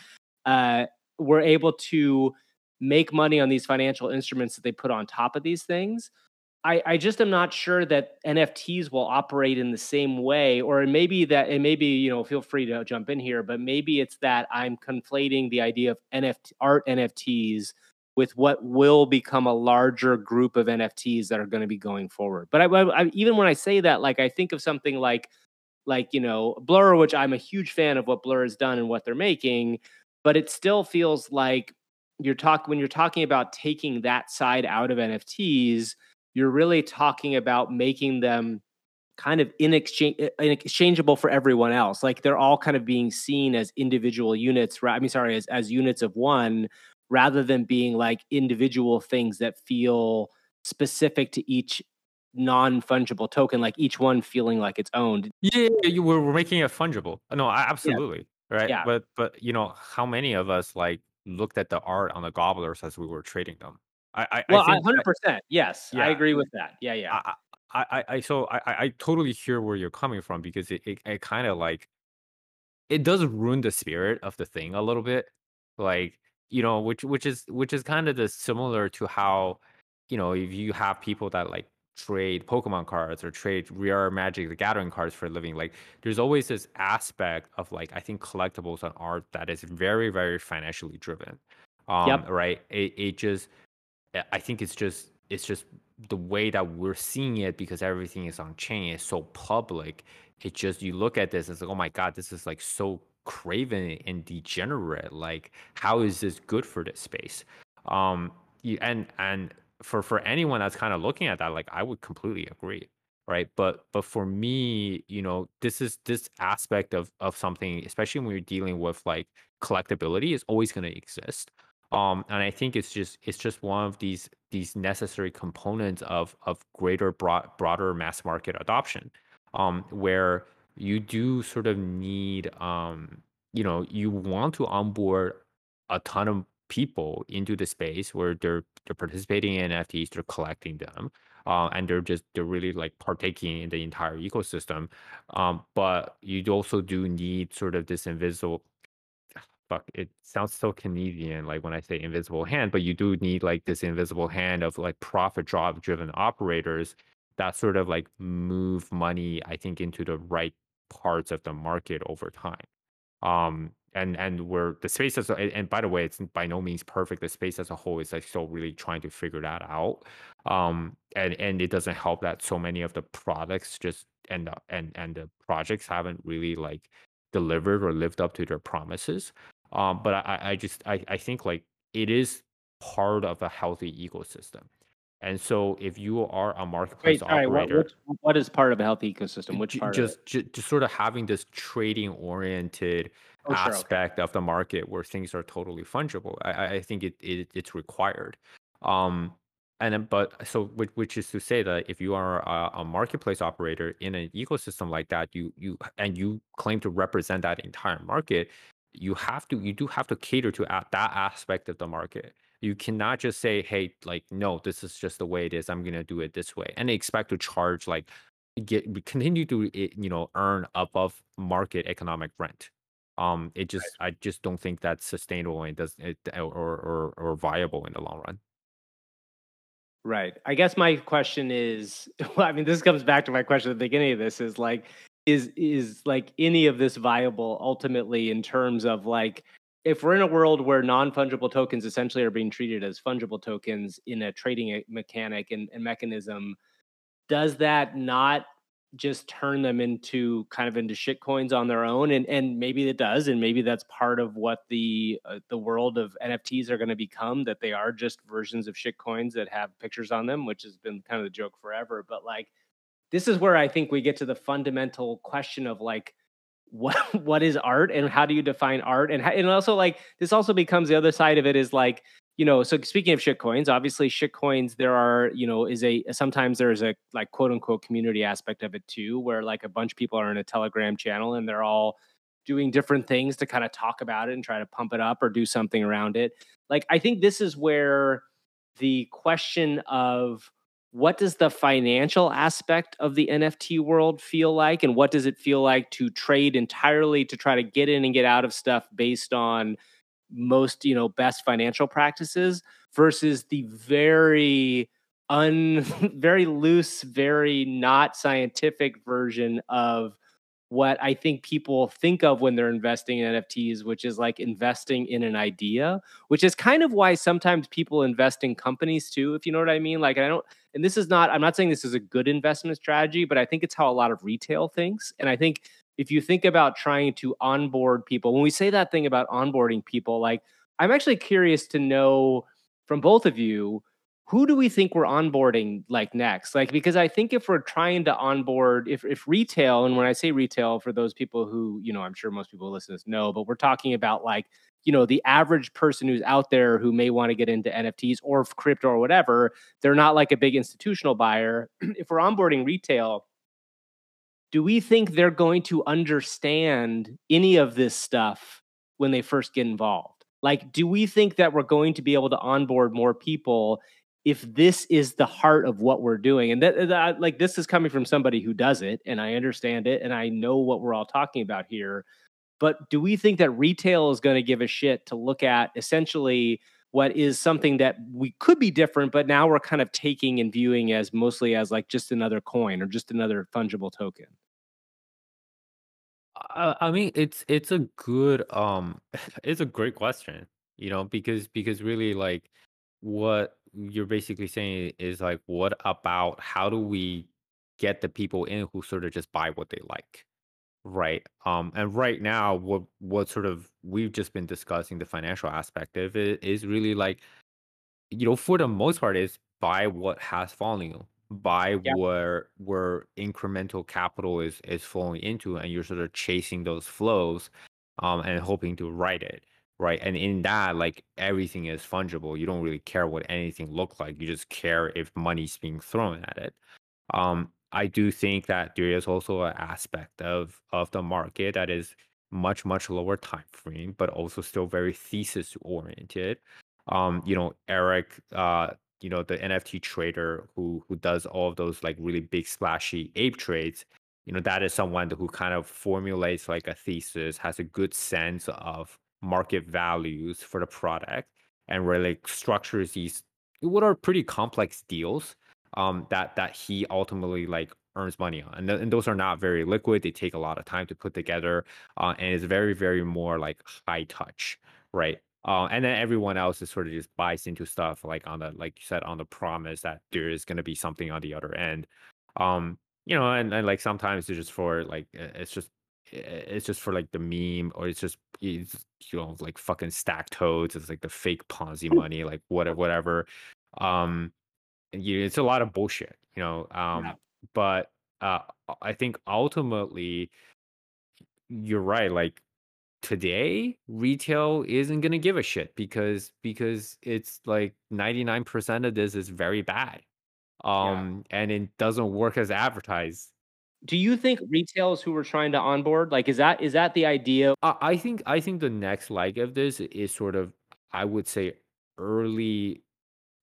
uh, were able to make money on these financial instruments that they put on top of these things. I, I just am not sure that N F Ts will operate in the same way, or maybe that, and maybe, you know, feel free to jump in here, but maybe it's that I'm conflating the idea of N F T art N F Ts with what will become a larger group of N F Ts that are going to be going forward. But I, I, even when I say that, like I think of something like, like, you know, Blur, which I'm a huge fan of what Blur has done and what they're making, but it still feels like you're talk when you're talking about taking that side out of N F Ts, you're really talking about making them kind of inexchange- inexchangeable for everyone else. Like they're all kind of being seen as individual units, right? I mean, sorry, as, as units of one, rather than being like individual things that feel specific to each non-fungible token, like each one feeling like it's owned. Yeah, you were making it fungible. No, absolutely. Yeah. Right. Yeah. But, but you know, how many of us like looked at the art on the gobblers as we were trading them? I, I, well, I think one hundred percent. That, yes, yeah. I agree with that. Yeah, yeah. I, I, I so I, I totally hear where you're coming from, because it, it, it kind of like, it does ruin the spirit of the thing a little bit. Like, you know, which which is which is kind of the similar to how, you know, if you have people that like trade Pokemon cards or trade rare Magic the Gathering cards for a living, like there's always this aspect of like, I think collectibles and art that is very, very financially driven. Um, yep. Right. It, it just, I think it's just, it's just the way that we're seeing it, because everything is on chain, it's so public, it just, you look at this, it's like, oh my God, this is like so craven and degenerate. Like, how is this good for this space? Um, and and for, for anyone that's kind of looking at that, like, I would completely agree, right? But but for me, you know, this is this aspect of of something, especially when you're dealing with like collectability, is always going to exist. Um, and I think it's just it's just one of these these necessary components of of greater broad, broader mass market adoption, um, where you do sort of need, um, you know, you want to onboard a ton of people into the space where they're they're participating in N F Ts, they're collecting them, uh, and they're just they're really like partaking in the entire ecosystem. Um, but you also do need sort of this invisible. Fuck, it sounds so Canadian, like when I say invisible hand, but you do need like this invisible hand of like profit drop driven operators that sort of like move money, I think, into the right parts of the market over time. Um, and and where the space as a, and by the way, it's by no means perfect. The space as a whole is like still really trying to figure that out. Um, and and it doesn't help that so many of the products just and and and the projects haven't really like delivered or lived up to their promises. Um, but I, I just I, I think like it is part of a healthy ecosystem, and so if you are a marketplace Wait, operator, right, what, what is part of a healthy ecosystem? Which part? Just just, just sort of having this trading oriented oh, aspect sure, okay. of the market where things are totally fungible. I, I think it, it it's required. Um, and then, but so which, which is to say that if you are a, a marketplace operator in an ecosystem like that, you you and you claim to represent that entire market. You have to, you do have to cater to that aspect of the market. You cannot just say, hey, like, no, this is just the way it is. I'm going to do it this way. And expect to charge, like, get, continue to, you know, earn above market economic rent. Um, it just, right. I just don't think that's sustainable and does it or, or, or viable in the long run. Right. I guess my question is, well, I mean, this comes back to my question at the beginning of this is like, Is is like any of this viable ultimately in terms of like if we're in a world where non-fungible tokens essentially are being treated as fungible tokens in a trading mechanic and, and mechanism, does that not just turn them into kind of into shit coins on their own? And and maybe it does, and maybe that's part of what the uh, the world of N F Ts are going to become, that they are just versions of shit coins that have pictures on them, which has been kind of the joke forever. But like, this is where I think we get to the fundamental question of like, what what is art and how do you define art? And how, and also like, this also becomes the other side of it is like, you know, so speaking of shitcoins, obviously shitcoins, there are, you know, is a, sometimes there's a like quote unquote community aspect of it too, where like a bunch of people are in a Telegram channel and they're all doing different things to kind of talk about it and try to pump it up or do something around it. Like, I think this is where the question of, what does the financial aspect of the N F T world feel like? And what does it feel like to trade entirely to try to get in and get out of stuff based on most, you know, best financial practices versus the very un, very loose, very not scientific version of what I think people think of when they're investing in N F Ts, which is like investing in an idea, which is kind of why sometimes people invest in companies too, if you know what I mean. Like, I don't, and this is not, I'm not saying this is a good investment strategy, but I think it's how a lot of retail thinks. And I think if you think about trying to onboard people, when we say that thing about onboarding people, like, I'm actually curious to know from both of you, who do we think we're onboarding like next? Like, because I think if we're trying to onboard, if if retail, and when I say retail, for those people who, you know, I'm sure most people listen to this know, but we're talking about like, you know, the average person who's out there who may want to get into N F Ts or crypto or whatever, they're not like a big institutional buyer. If we're onboarding retail, do we think they're going to understand any of this stuff when they first get involved? Like, do we think that we're going to be able to onboard more people if this is the heart of what we're doing? And that, that, like, this is coming from somebody who does it, and I understand it, and I know what we're all talking about here. But do we think that retail is going to give a shit to look at essentially what is something that we could be different, but now we're kind of taking and viewing as mostly as like just another coin or just another fungible token? I, I mean, it's it's a good, um, it's a great question, you know, because because really like, what you're basically saying is like, what about how do we get the people in who sort of just buy what they like, right? Um, and right now, what what sort of we've just been discussing the financial aspect of it is really like, you know, for the most part, is buy what has volume, buy yeah. where where incremental capital is is flowing into, and you're sort of chasing those flows, um, and hoping to ride it. Right. And in that, like, everything is fungible. You don't really care what anything looks like. You just care if money's being thrown at it. Um, I do think that there is also an aspect of of the market that is much, much lower time frame, but also still very thesis oriented. Um, you know, Eric, uh, you know, the N F T trader who who does all of those like really big splashy ape trades. You know, that is someone who kind of formulates like a thesis, has a good sense of market values for the product, and really structures these what are pretty complex deals um that that he ultimately like earns money on, and, th- and those are not very liquid. They take a lot of time to put together, uh, and it's very very more like high touch, right? Uh, and then everyone else is sort of just buys into stuff like on the, like you said, on the promise that there is going to be something on the other end, um you know, and, and like sometimes it's just for like it's just it's just for like the meme, or it's just it's, you know, like fucking stack toads. It's like the fake Ponzi money, like whatever, whatever. Um, you, it's a lot of bullshit, you know. Um, yeah. But uh, I think ultimately, you're right. Like today, retail isn't gonna give a shit because because it's like ninety-nine percent of this is very bad, um, yeah. and it doesn't work as advertised. Do you think retailers who are trying to onboard, like, is that is that the idea? Uh, I think I think the next leg of this is sort of, I would say, early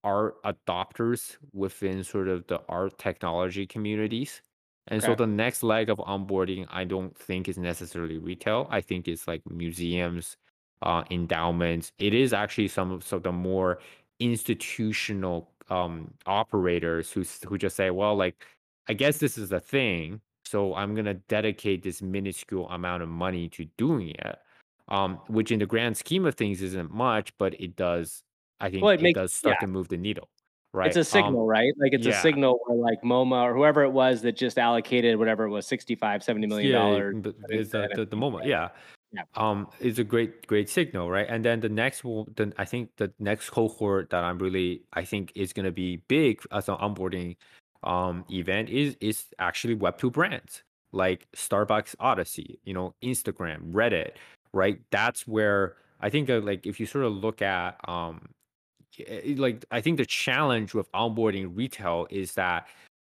art adopters within sort of the art technology communities. And okay. so the next leg of onboarding, I don't think is necessarily retail. I think it's like museums, uh, endowments. It is actually some of, some of the more institutional um, operators who who just say, well, like, I guess this is a thing, so I'm going to dedicate this minuscule amount of money to doing it, um, which in the grand scheme of things isn't much, but it does, I think well, it, it makes, does start yeah. to move the needle, right? It's a signal, um, right? Like it's yeah. a signal where like MoMA or whoever it was that just allocated whatever it was, sixty-five, seventy million dollars. Yeah, it's the, the, the MoMA, yeah. yeah. Um, it's a great, great signal, right? And then the next then I think the next cohort that I'm really, I think is going to be big as an onboarding um event is is actually web two brands like Starbucks, Odyssey, you know, Instagram, Reddit, right? That's where I think uh, like if you sort of look at um like I think the challenge with onboarding retail is that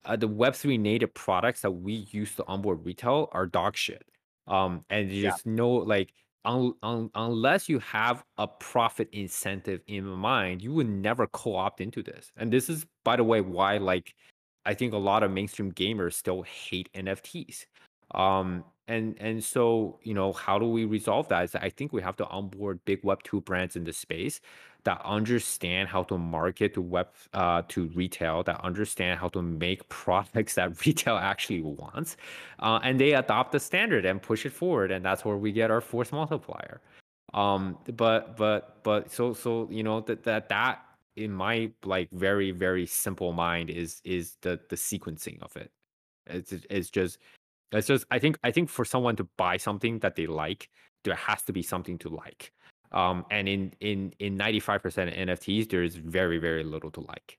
uh, the web three native products that we use to onboard retail are dog shit, um and there's yeah. no like un- un- unless you have a profit incentive in mind, you would never co-opt into this. And this is, by the way, why like I think a lot of mainstream gamers still hate N F Ts. Um, and and so, you know, how do we resolve that? Is that I think we have to onboard big web two brands in the space that understand how to market to web uh, to retail, that understand how to make products that retail actually wants. Uh, and they adopt the standard and push it forward. And that's where we get our force multiplier. Um, but but but so so, you know, that that that. in my like very very simple mind is is the the sequencing of it. It's it's just it's just I think I think for someone to buy something that they like, there has to be something to like, um and in in in ninety-five percent of N F Ts there is very very little to like,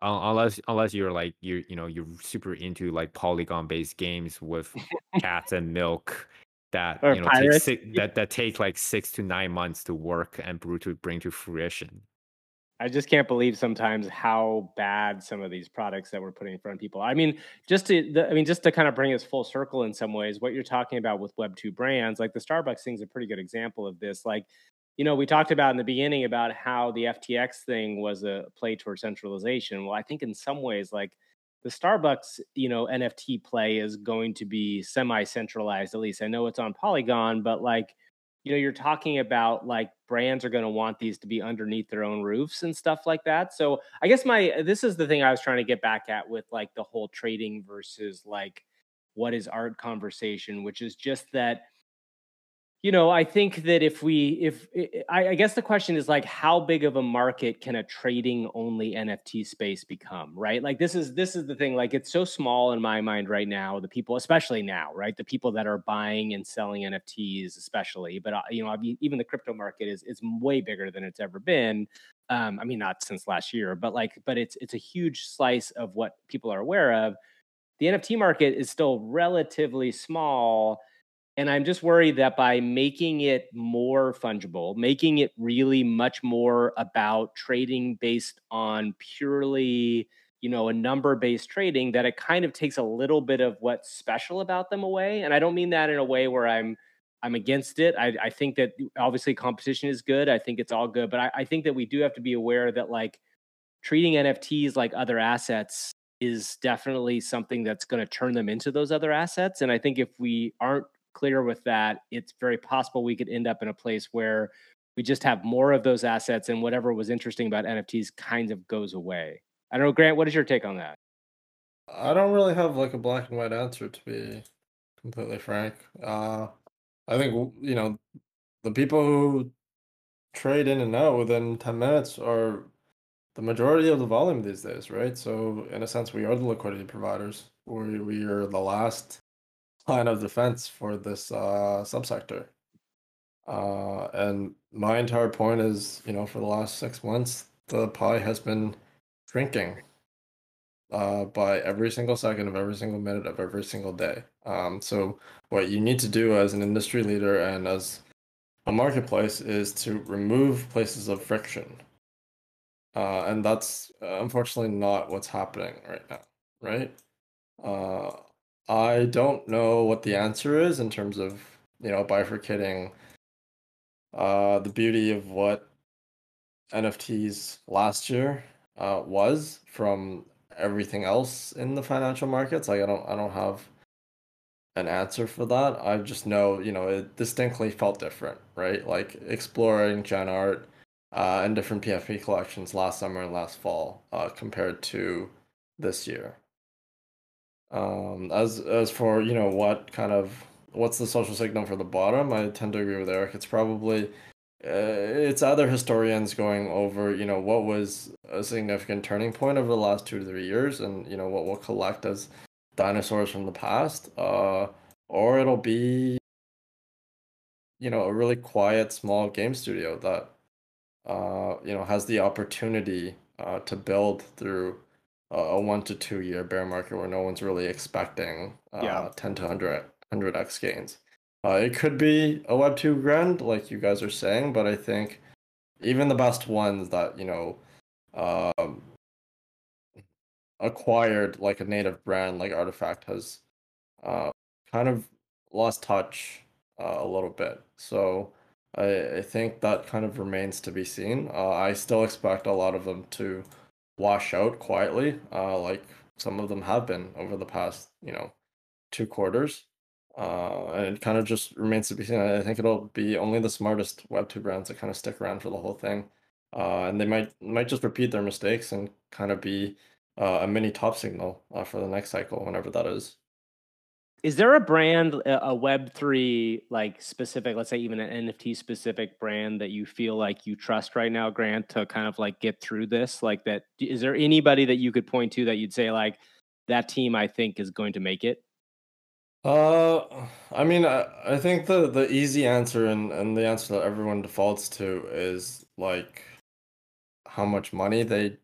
uh, unless unless you're like you you know you're super into like Polygon based games with cats and milk that or you know take six, that that take like six to nine months to work and to bring to fruition. I just can't believe sometimes how bad some of these products that we're putting in front of people. I mean, just to, the, I mean, just to kind of bring this full circle in some ways, what you're talking about with web two brands, like the Starbucks thing is a pretty good example of this. Like, you know, we talked about in the beginning about how the F T X thing was a play towards centralization. Well, I think in some ways, like the Starbucks, you know, N F T play is going to be semi-centralized, at least. I know it's on Polygon, but like, you know, you're talking about like brands are going to want these to be underneath their own roofs and stuff like that. So I guess my, this is the thing I was trying to get back at with like the whole trading versus like what is art conversation, which is just that you know, I think that if we, if I, I guess the question is like, how big of a market can a trading only N F T space become, right? Like this is, this is the thing, like it's so small in my mind right now, the people, especially now, right? The people that are buying and selling N F Ts, especially, but you know, even the crypto market is, is way bigger than it's ever been. Um, I mean, not since last year, but like, but it's, it's a huge slice of what people are aware of. The N F T market is still relatively small. And I'm just worried that by making it more fungible, making it really much more about trading based on purely, you know, a number-based trading, that it kind of takes a little bit of what's special about them away. And I don't mean that in a way where I'm I'm against it. I, I think that obviously competition is good. I think it's all good. But I, I think that we do have to be aware that like treating N F Ts like other assets is definitely something that's going to turn them into those other assets. And I think if we aren't clear with that, it's very possible we could end up in a place where we just have more of those assets and whatever was interesting about N F Ts kind of goes away. I don't know, Grant, what is your take on that? I don't really have like a black and white answer, to be completely frank. Uh, I think, you know, the people who trade in and out within ten minutes are the majority of the volume these days, right? So in a sense, we are the liquidity providers, or we are the last line of defense for this uh, subsector. Uh, and my entire point is, you know, for the last six months, the pie has been shrinking uh, by every single second of every single minute of every single day. Um, so what you need to do as an industry leader and as a marketplace is to remove places of friction. Uh, and that's unfortunately not what's happening right now, right? Uh, I don't know what the answer is in terms of, you know, bifurcating uh, the beauty of what N F Ts last year uh, was from everything else in the financial markets. Like, I don't, I don't have an answer for that. I just know, you know, it distinctly felt different, right? Like exploring Gen Art uh, and different P F P collections last summer and last fall uh, compared to this year. Um, as as for, you know, what kind of, what's the social signal for the bottom, I tend to agree with Eric. It's probably, uh, it's other historians going over, you know, what was a significant turning point over the last two to three years and, you know, what we'll collect as dinosaurs from the past. Uh, or it'll be, you know, a really quiet, small game studio that, uh, you know, has the opportunity uh, to build through a one to two year bear market where no one's really expecting uh, yeah. ten to one hundred, one hundred x gains. Uh, it could be a web two grand, like you guys are saying, but I think even the best ones that, you know, uh, acquired like a native brand like Artifact has uh, kind of lost touch uh, a little bit. So I, I think that kind of remains to be seen. Uh, I still expect a lot of them to wash out quietly, uh, like some of them have been over the past, you know, two quarters. Uh, and it kind of just remains to be seen. I think it'll be only the smartest web two brands that kind of stick around for the whole thing. Uh, and they might might just repeat their mistakes and kind of be uh, a mini top signal uh, for the next cycle, whenever that is. Is there a brand, a web three, like specific, let's say even an N F T specific brand that you feel like you trust right now, Grant, to kind of like get through this? Like that, is there anybody that you could point to that you'd say like, that team I think is going to make it? Uh, I mean, I, I think the, the easy answer and, and the answer that everyone defaults to is like how much money they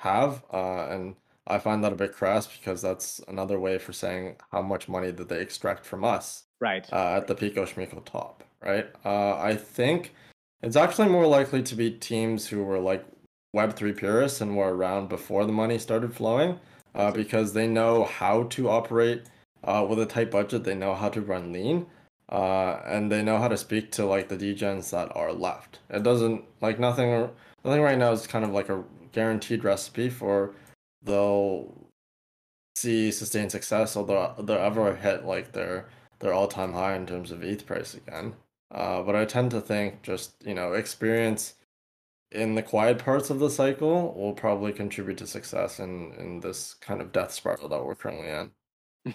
have uh, and I find that a bit crass because that's another way for saying how much money did they extract from us, right? Uh, at the Pico Schmico top, right? Uh, I think it's actually more likely to be teams who were like web three purists and were around before the money started flowing, uh, because they know how to operate uh, with a tight budget. They know how to run lean, uh, and they know how to speak to like the degens that are left. It doesn't like nothing. Nothing right now is kind of like a guaranteed recipe for they'll see sustained success, although they'll ever hit like their their all-time high in terms of E T H price again. Uh, but I tend to think just, you know, experience in the quiet parts of the cycle will probably contribute to success in, in this kind of death spiral that we're currently in.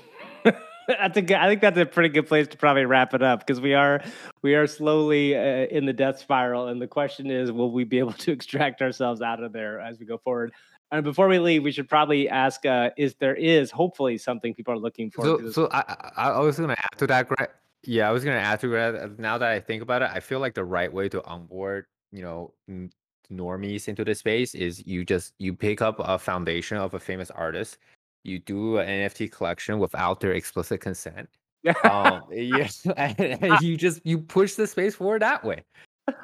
That's a good, I think that's a pretty good place to probably wrap it up, because we are we are slowly uh, in the death spiral, and the question is, will we be able to extract ourselves out of there as we go forward? And before we leave, we should probably ask: uh, is there is hopefully something people are looking for? So, so I, I was going to add to that, Greg. Yeah, I was going to add to that. Now that I think about it, I feel like the right way to onboard, you know, normies into the space is you just you pick up a foundation of a famous artist. You do an N F T collection without their explicit consent. um, yes, and, and you just you push the space forward that way.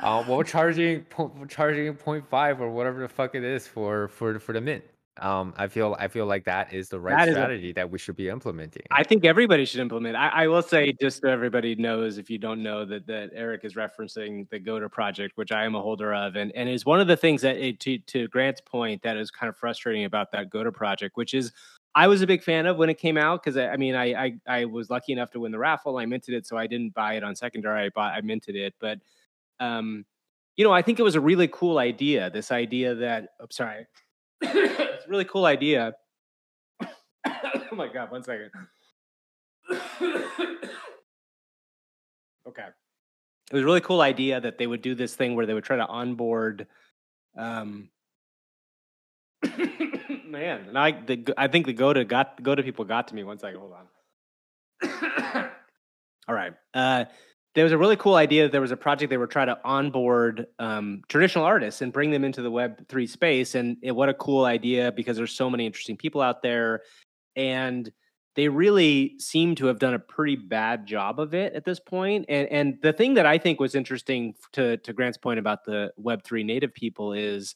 Um, well, charging po- charging zero point five or whatever the fuck it is for for for the mint. Um, I feel I feel like that is the right that strategy a, that we should be implementing. I think everybody should implement. I, I will say, just so everybody knows, if you don't know, that that Eric is referencing the Goda project, which I am a holder of, and and is one of the things that it, to to Grant's point, that is kind of frustrating about that Goda project, which is. I was a big fan of when it came out, because I, I mean, I, I I was lucky enough to win the raffle. I minted it, so I didn't buy it on secondary. I bought, I minted it, but um, you know, I think it was a really cool idea. This idea that, I'm sorry, it's a really cool idea. Oh my god, one second. Okay, it was a really cool idea that they would do this thing where they would try to onboard. Um, Man, and I the I think the Goda got Goda people got to me. One second, hold on. All right, uh, there was a really cool idea. There was a project they were trying to onboard um, traditional artists and bring them into the Web three space. And it, what a cool idea, because there's so many interesting people out there, and they really seem to have done a pretty bad job of it at this point. And and the thing that I think was interesting to to Grant's point about the Web three native people is,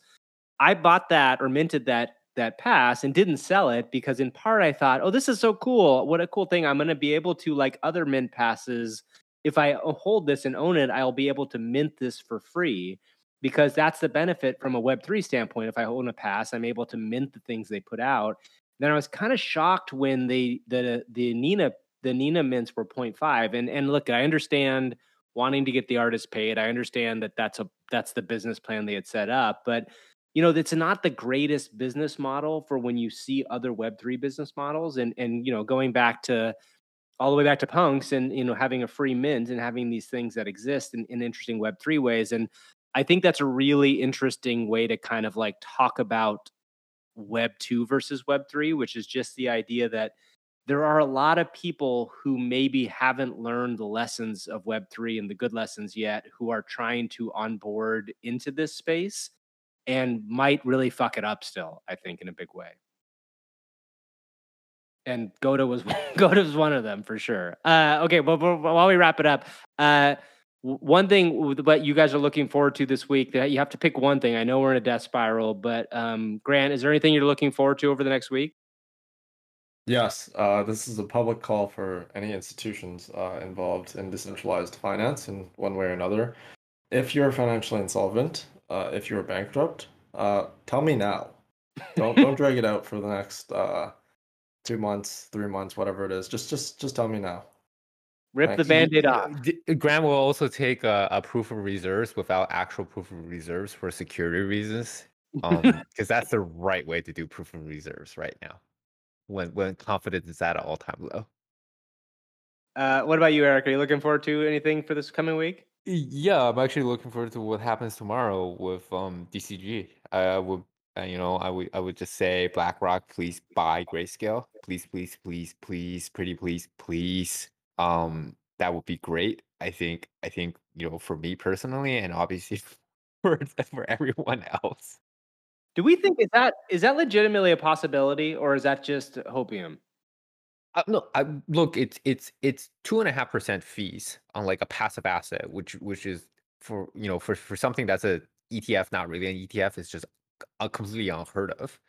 I bought that or minted that. that pass and didn't sell it because in part I thought, oh, this is so cool. What a cool thing. I'm going to be able to, like other mint passes, if I hold this and own it, I'll be able to mint this for free, because that's the benefit from a Web three standpoint. If I own a pass, I'm able to mint the things they put out. Then I was kind of shocked when they, the, the Nina, the Nina mints were zero point five. And, and look, I understand wanting to get the artist paid. I understand that that's a, that's the business plan they had set up, but you know, it's not the greatest business model for when you see other Web three business models. And, and you know, going back to all the way back to punks and, you know, having a free mint and having these things that exist in, in interesting Web three ways. And I think that's a really interesting way to kind of like talk about Web two versus Web three, which is just the idea that there are a lot of people who maybe haven't learned the lessons of Web three and the good lessons yet, who are trying to onboard into this space and might really fuck it up still, I think, in a big way. And Goda was Goda was one of them for sure. Uh, okay, well, while we wrap it up, uh, one thing that you guys are looking forward to this week, that you have to pick one thing. I know we're in a death spiral, but um, Grant, is there anything you're looking forward to over the next week? Yes, uh, this is a public call for any institutions uh, involved in decentralized finance in one way or another. If you're financially insolvent, Uh, if you were bankrupt, uh, tell me now. Don't don't drag it out for the next uh, two months, three months, whatever it is. Just just just tell me now. Rip Thanks. The Band-Aid off. Graham will also take a, a proof of reserves without actual proof of reserves for security reasons, because um, that's the right way to do proof of reserves right now, when when confidence is at an all-time low. Uh, what about you, Eric? Are you looking forward to anything for this coming week? Yeah, I'm actually looking forward to what happens tomorrow with um D C G. I would, you know, I would, I would just say, BlackRock, please buy Grayscale, please, please, please, please, pretty please, please. Um, that would be great. I think, I think, you know, for me personally, and obviously for for everyone else. Do we think is that is that legitimately a possibility, or is that just hopium? Uh, no, I, look, it's it's it's two and a half percent fees on like a passive asset, which which is for you know for, for something that's a E T F, not really an E T F, is just a completely unheard of.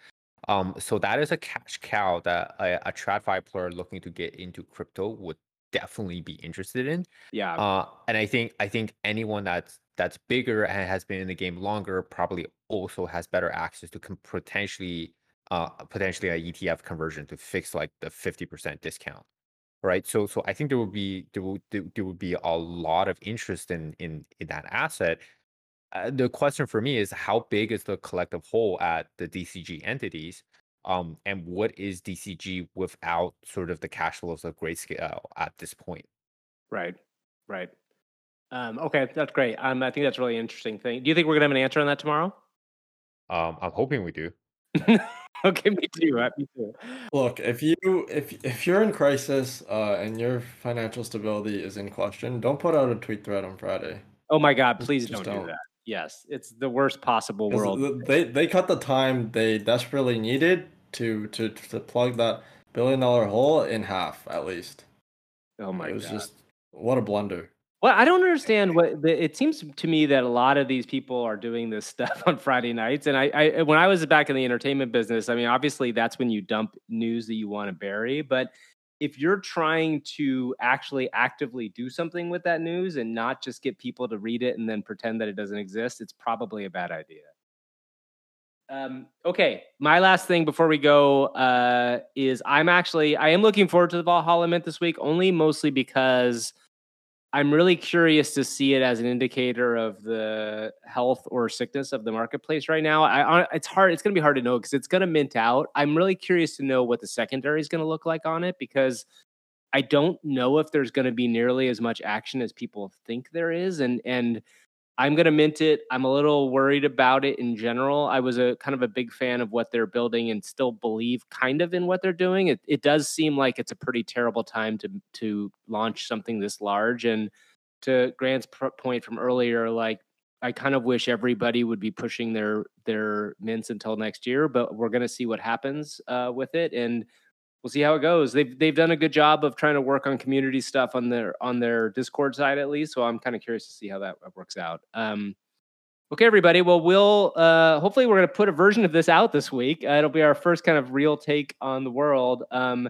Um, so that is a cash cow that a, a TradFi player looking to get into crypto would definitely be interested in. Yeah. Uh, and I think I think anyone that's that's bigger and has been in the game longer probably also has better access to can potentially. Uh, potentially an E T F conversion to fix like the fifty percent discount, right? So, so I think there would be there would there would be a lot of interest in in, in that asset. Uh, the question for me is, how big is the collective whole at the D C G entities? Um, and what is D C G without sort of the cash flows of Grayscale at this point? Right, right. Um, okay, that's great. Um, I think that's a really interesting thing. Do you think we're going to have an answer on that tomorrow? Um, I'm hoping we do. Okay, me too. Right? Me too. Look, if you if if you're in crisis uh, and your financial stability is in question, don't put out a tweet thread on Friday. Oh my God! Please just don't, don't do that. Yes, it's the worst possible world. They they cut the time they desperately needed to to to plug that billion dollar hole in half at least. Oh my God! It was God. just what a blunder. Well, I don't understand what the, it seems to me that a lot of these people are doing this stuff on Friday nights. And I, I, when I was back in the entertainment business, I mean, obviously that's when you dump news that you want to bury. But if you're trying to actually actively do something with that news and not just get people to read it and then pretend that it doesn't exist, it's probably a bad idea. Um, okay, my last thing before we go uh, is I'm actually, I am looking forward to the Valhalla event this week, only mostly because I'm really curious to see it as an indicator of the health or sickness of the marketplace right now. I, it's hard. It's going to be hard to know because it's going to mint out. I'm really curious to know what the secondary is going to look like on it because I don't know if there's going to be nearly as much action as people think there is. And and I'm going to mint it. I'm a little worried about it in general. I was a kind of a big fan of what they're building and still believe kind of in what they're doing. It it does seem like it's a pretty terrible time to to launch something this large. And to Grant's point from earlier, like I kind of wish everybody would be pushing their their mints until next year, but we're going to see what happens uh, with it, and we'll see how it goes. They've they've done a good job of trying to work on community stuff on their on their Discord side at least. So I'm kind of curious to see how that works out. Um, okay, everybody. Well, we'll uh, hopefully we're going to put a version of this out this week. Uh, it'll be our first kind of real take on the world. Um,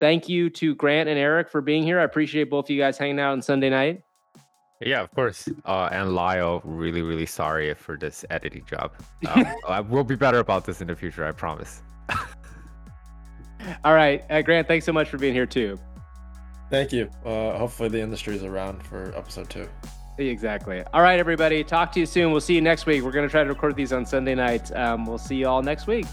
thank you to Grant and Eric for being here. I appreciate both of you guys hanging out on Sunday night. Yeah, of course. Uh, and Lyle, really, really sorry for this editing job. Um, I will be better about this in the future. I promise. All right, uh, Grant, thanks so much for being here, too. Thank you. Uh, hopefully the industry's around for episode two. Exactly. All right, everybody. Talk to you soon. We'll see you next week. We're going to try to record these on Sunday nights. Um, we'll see you all next week.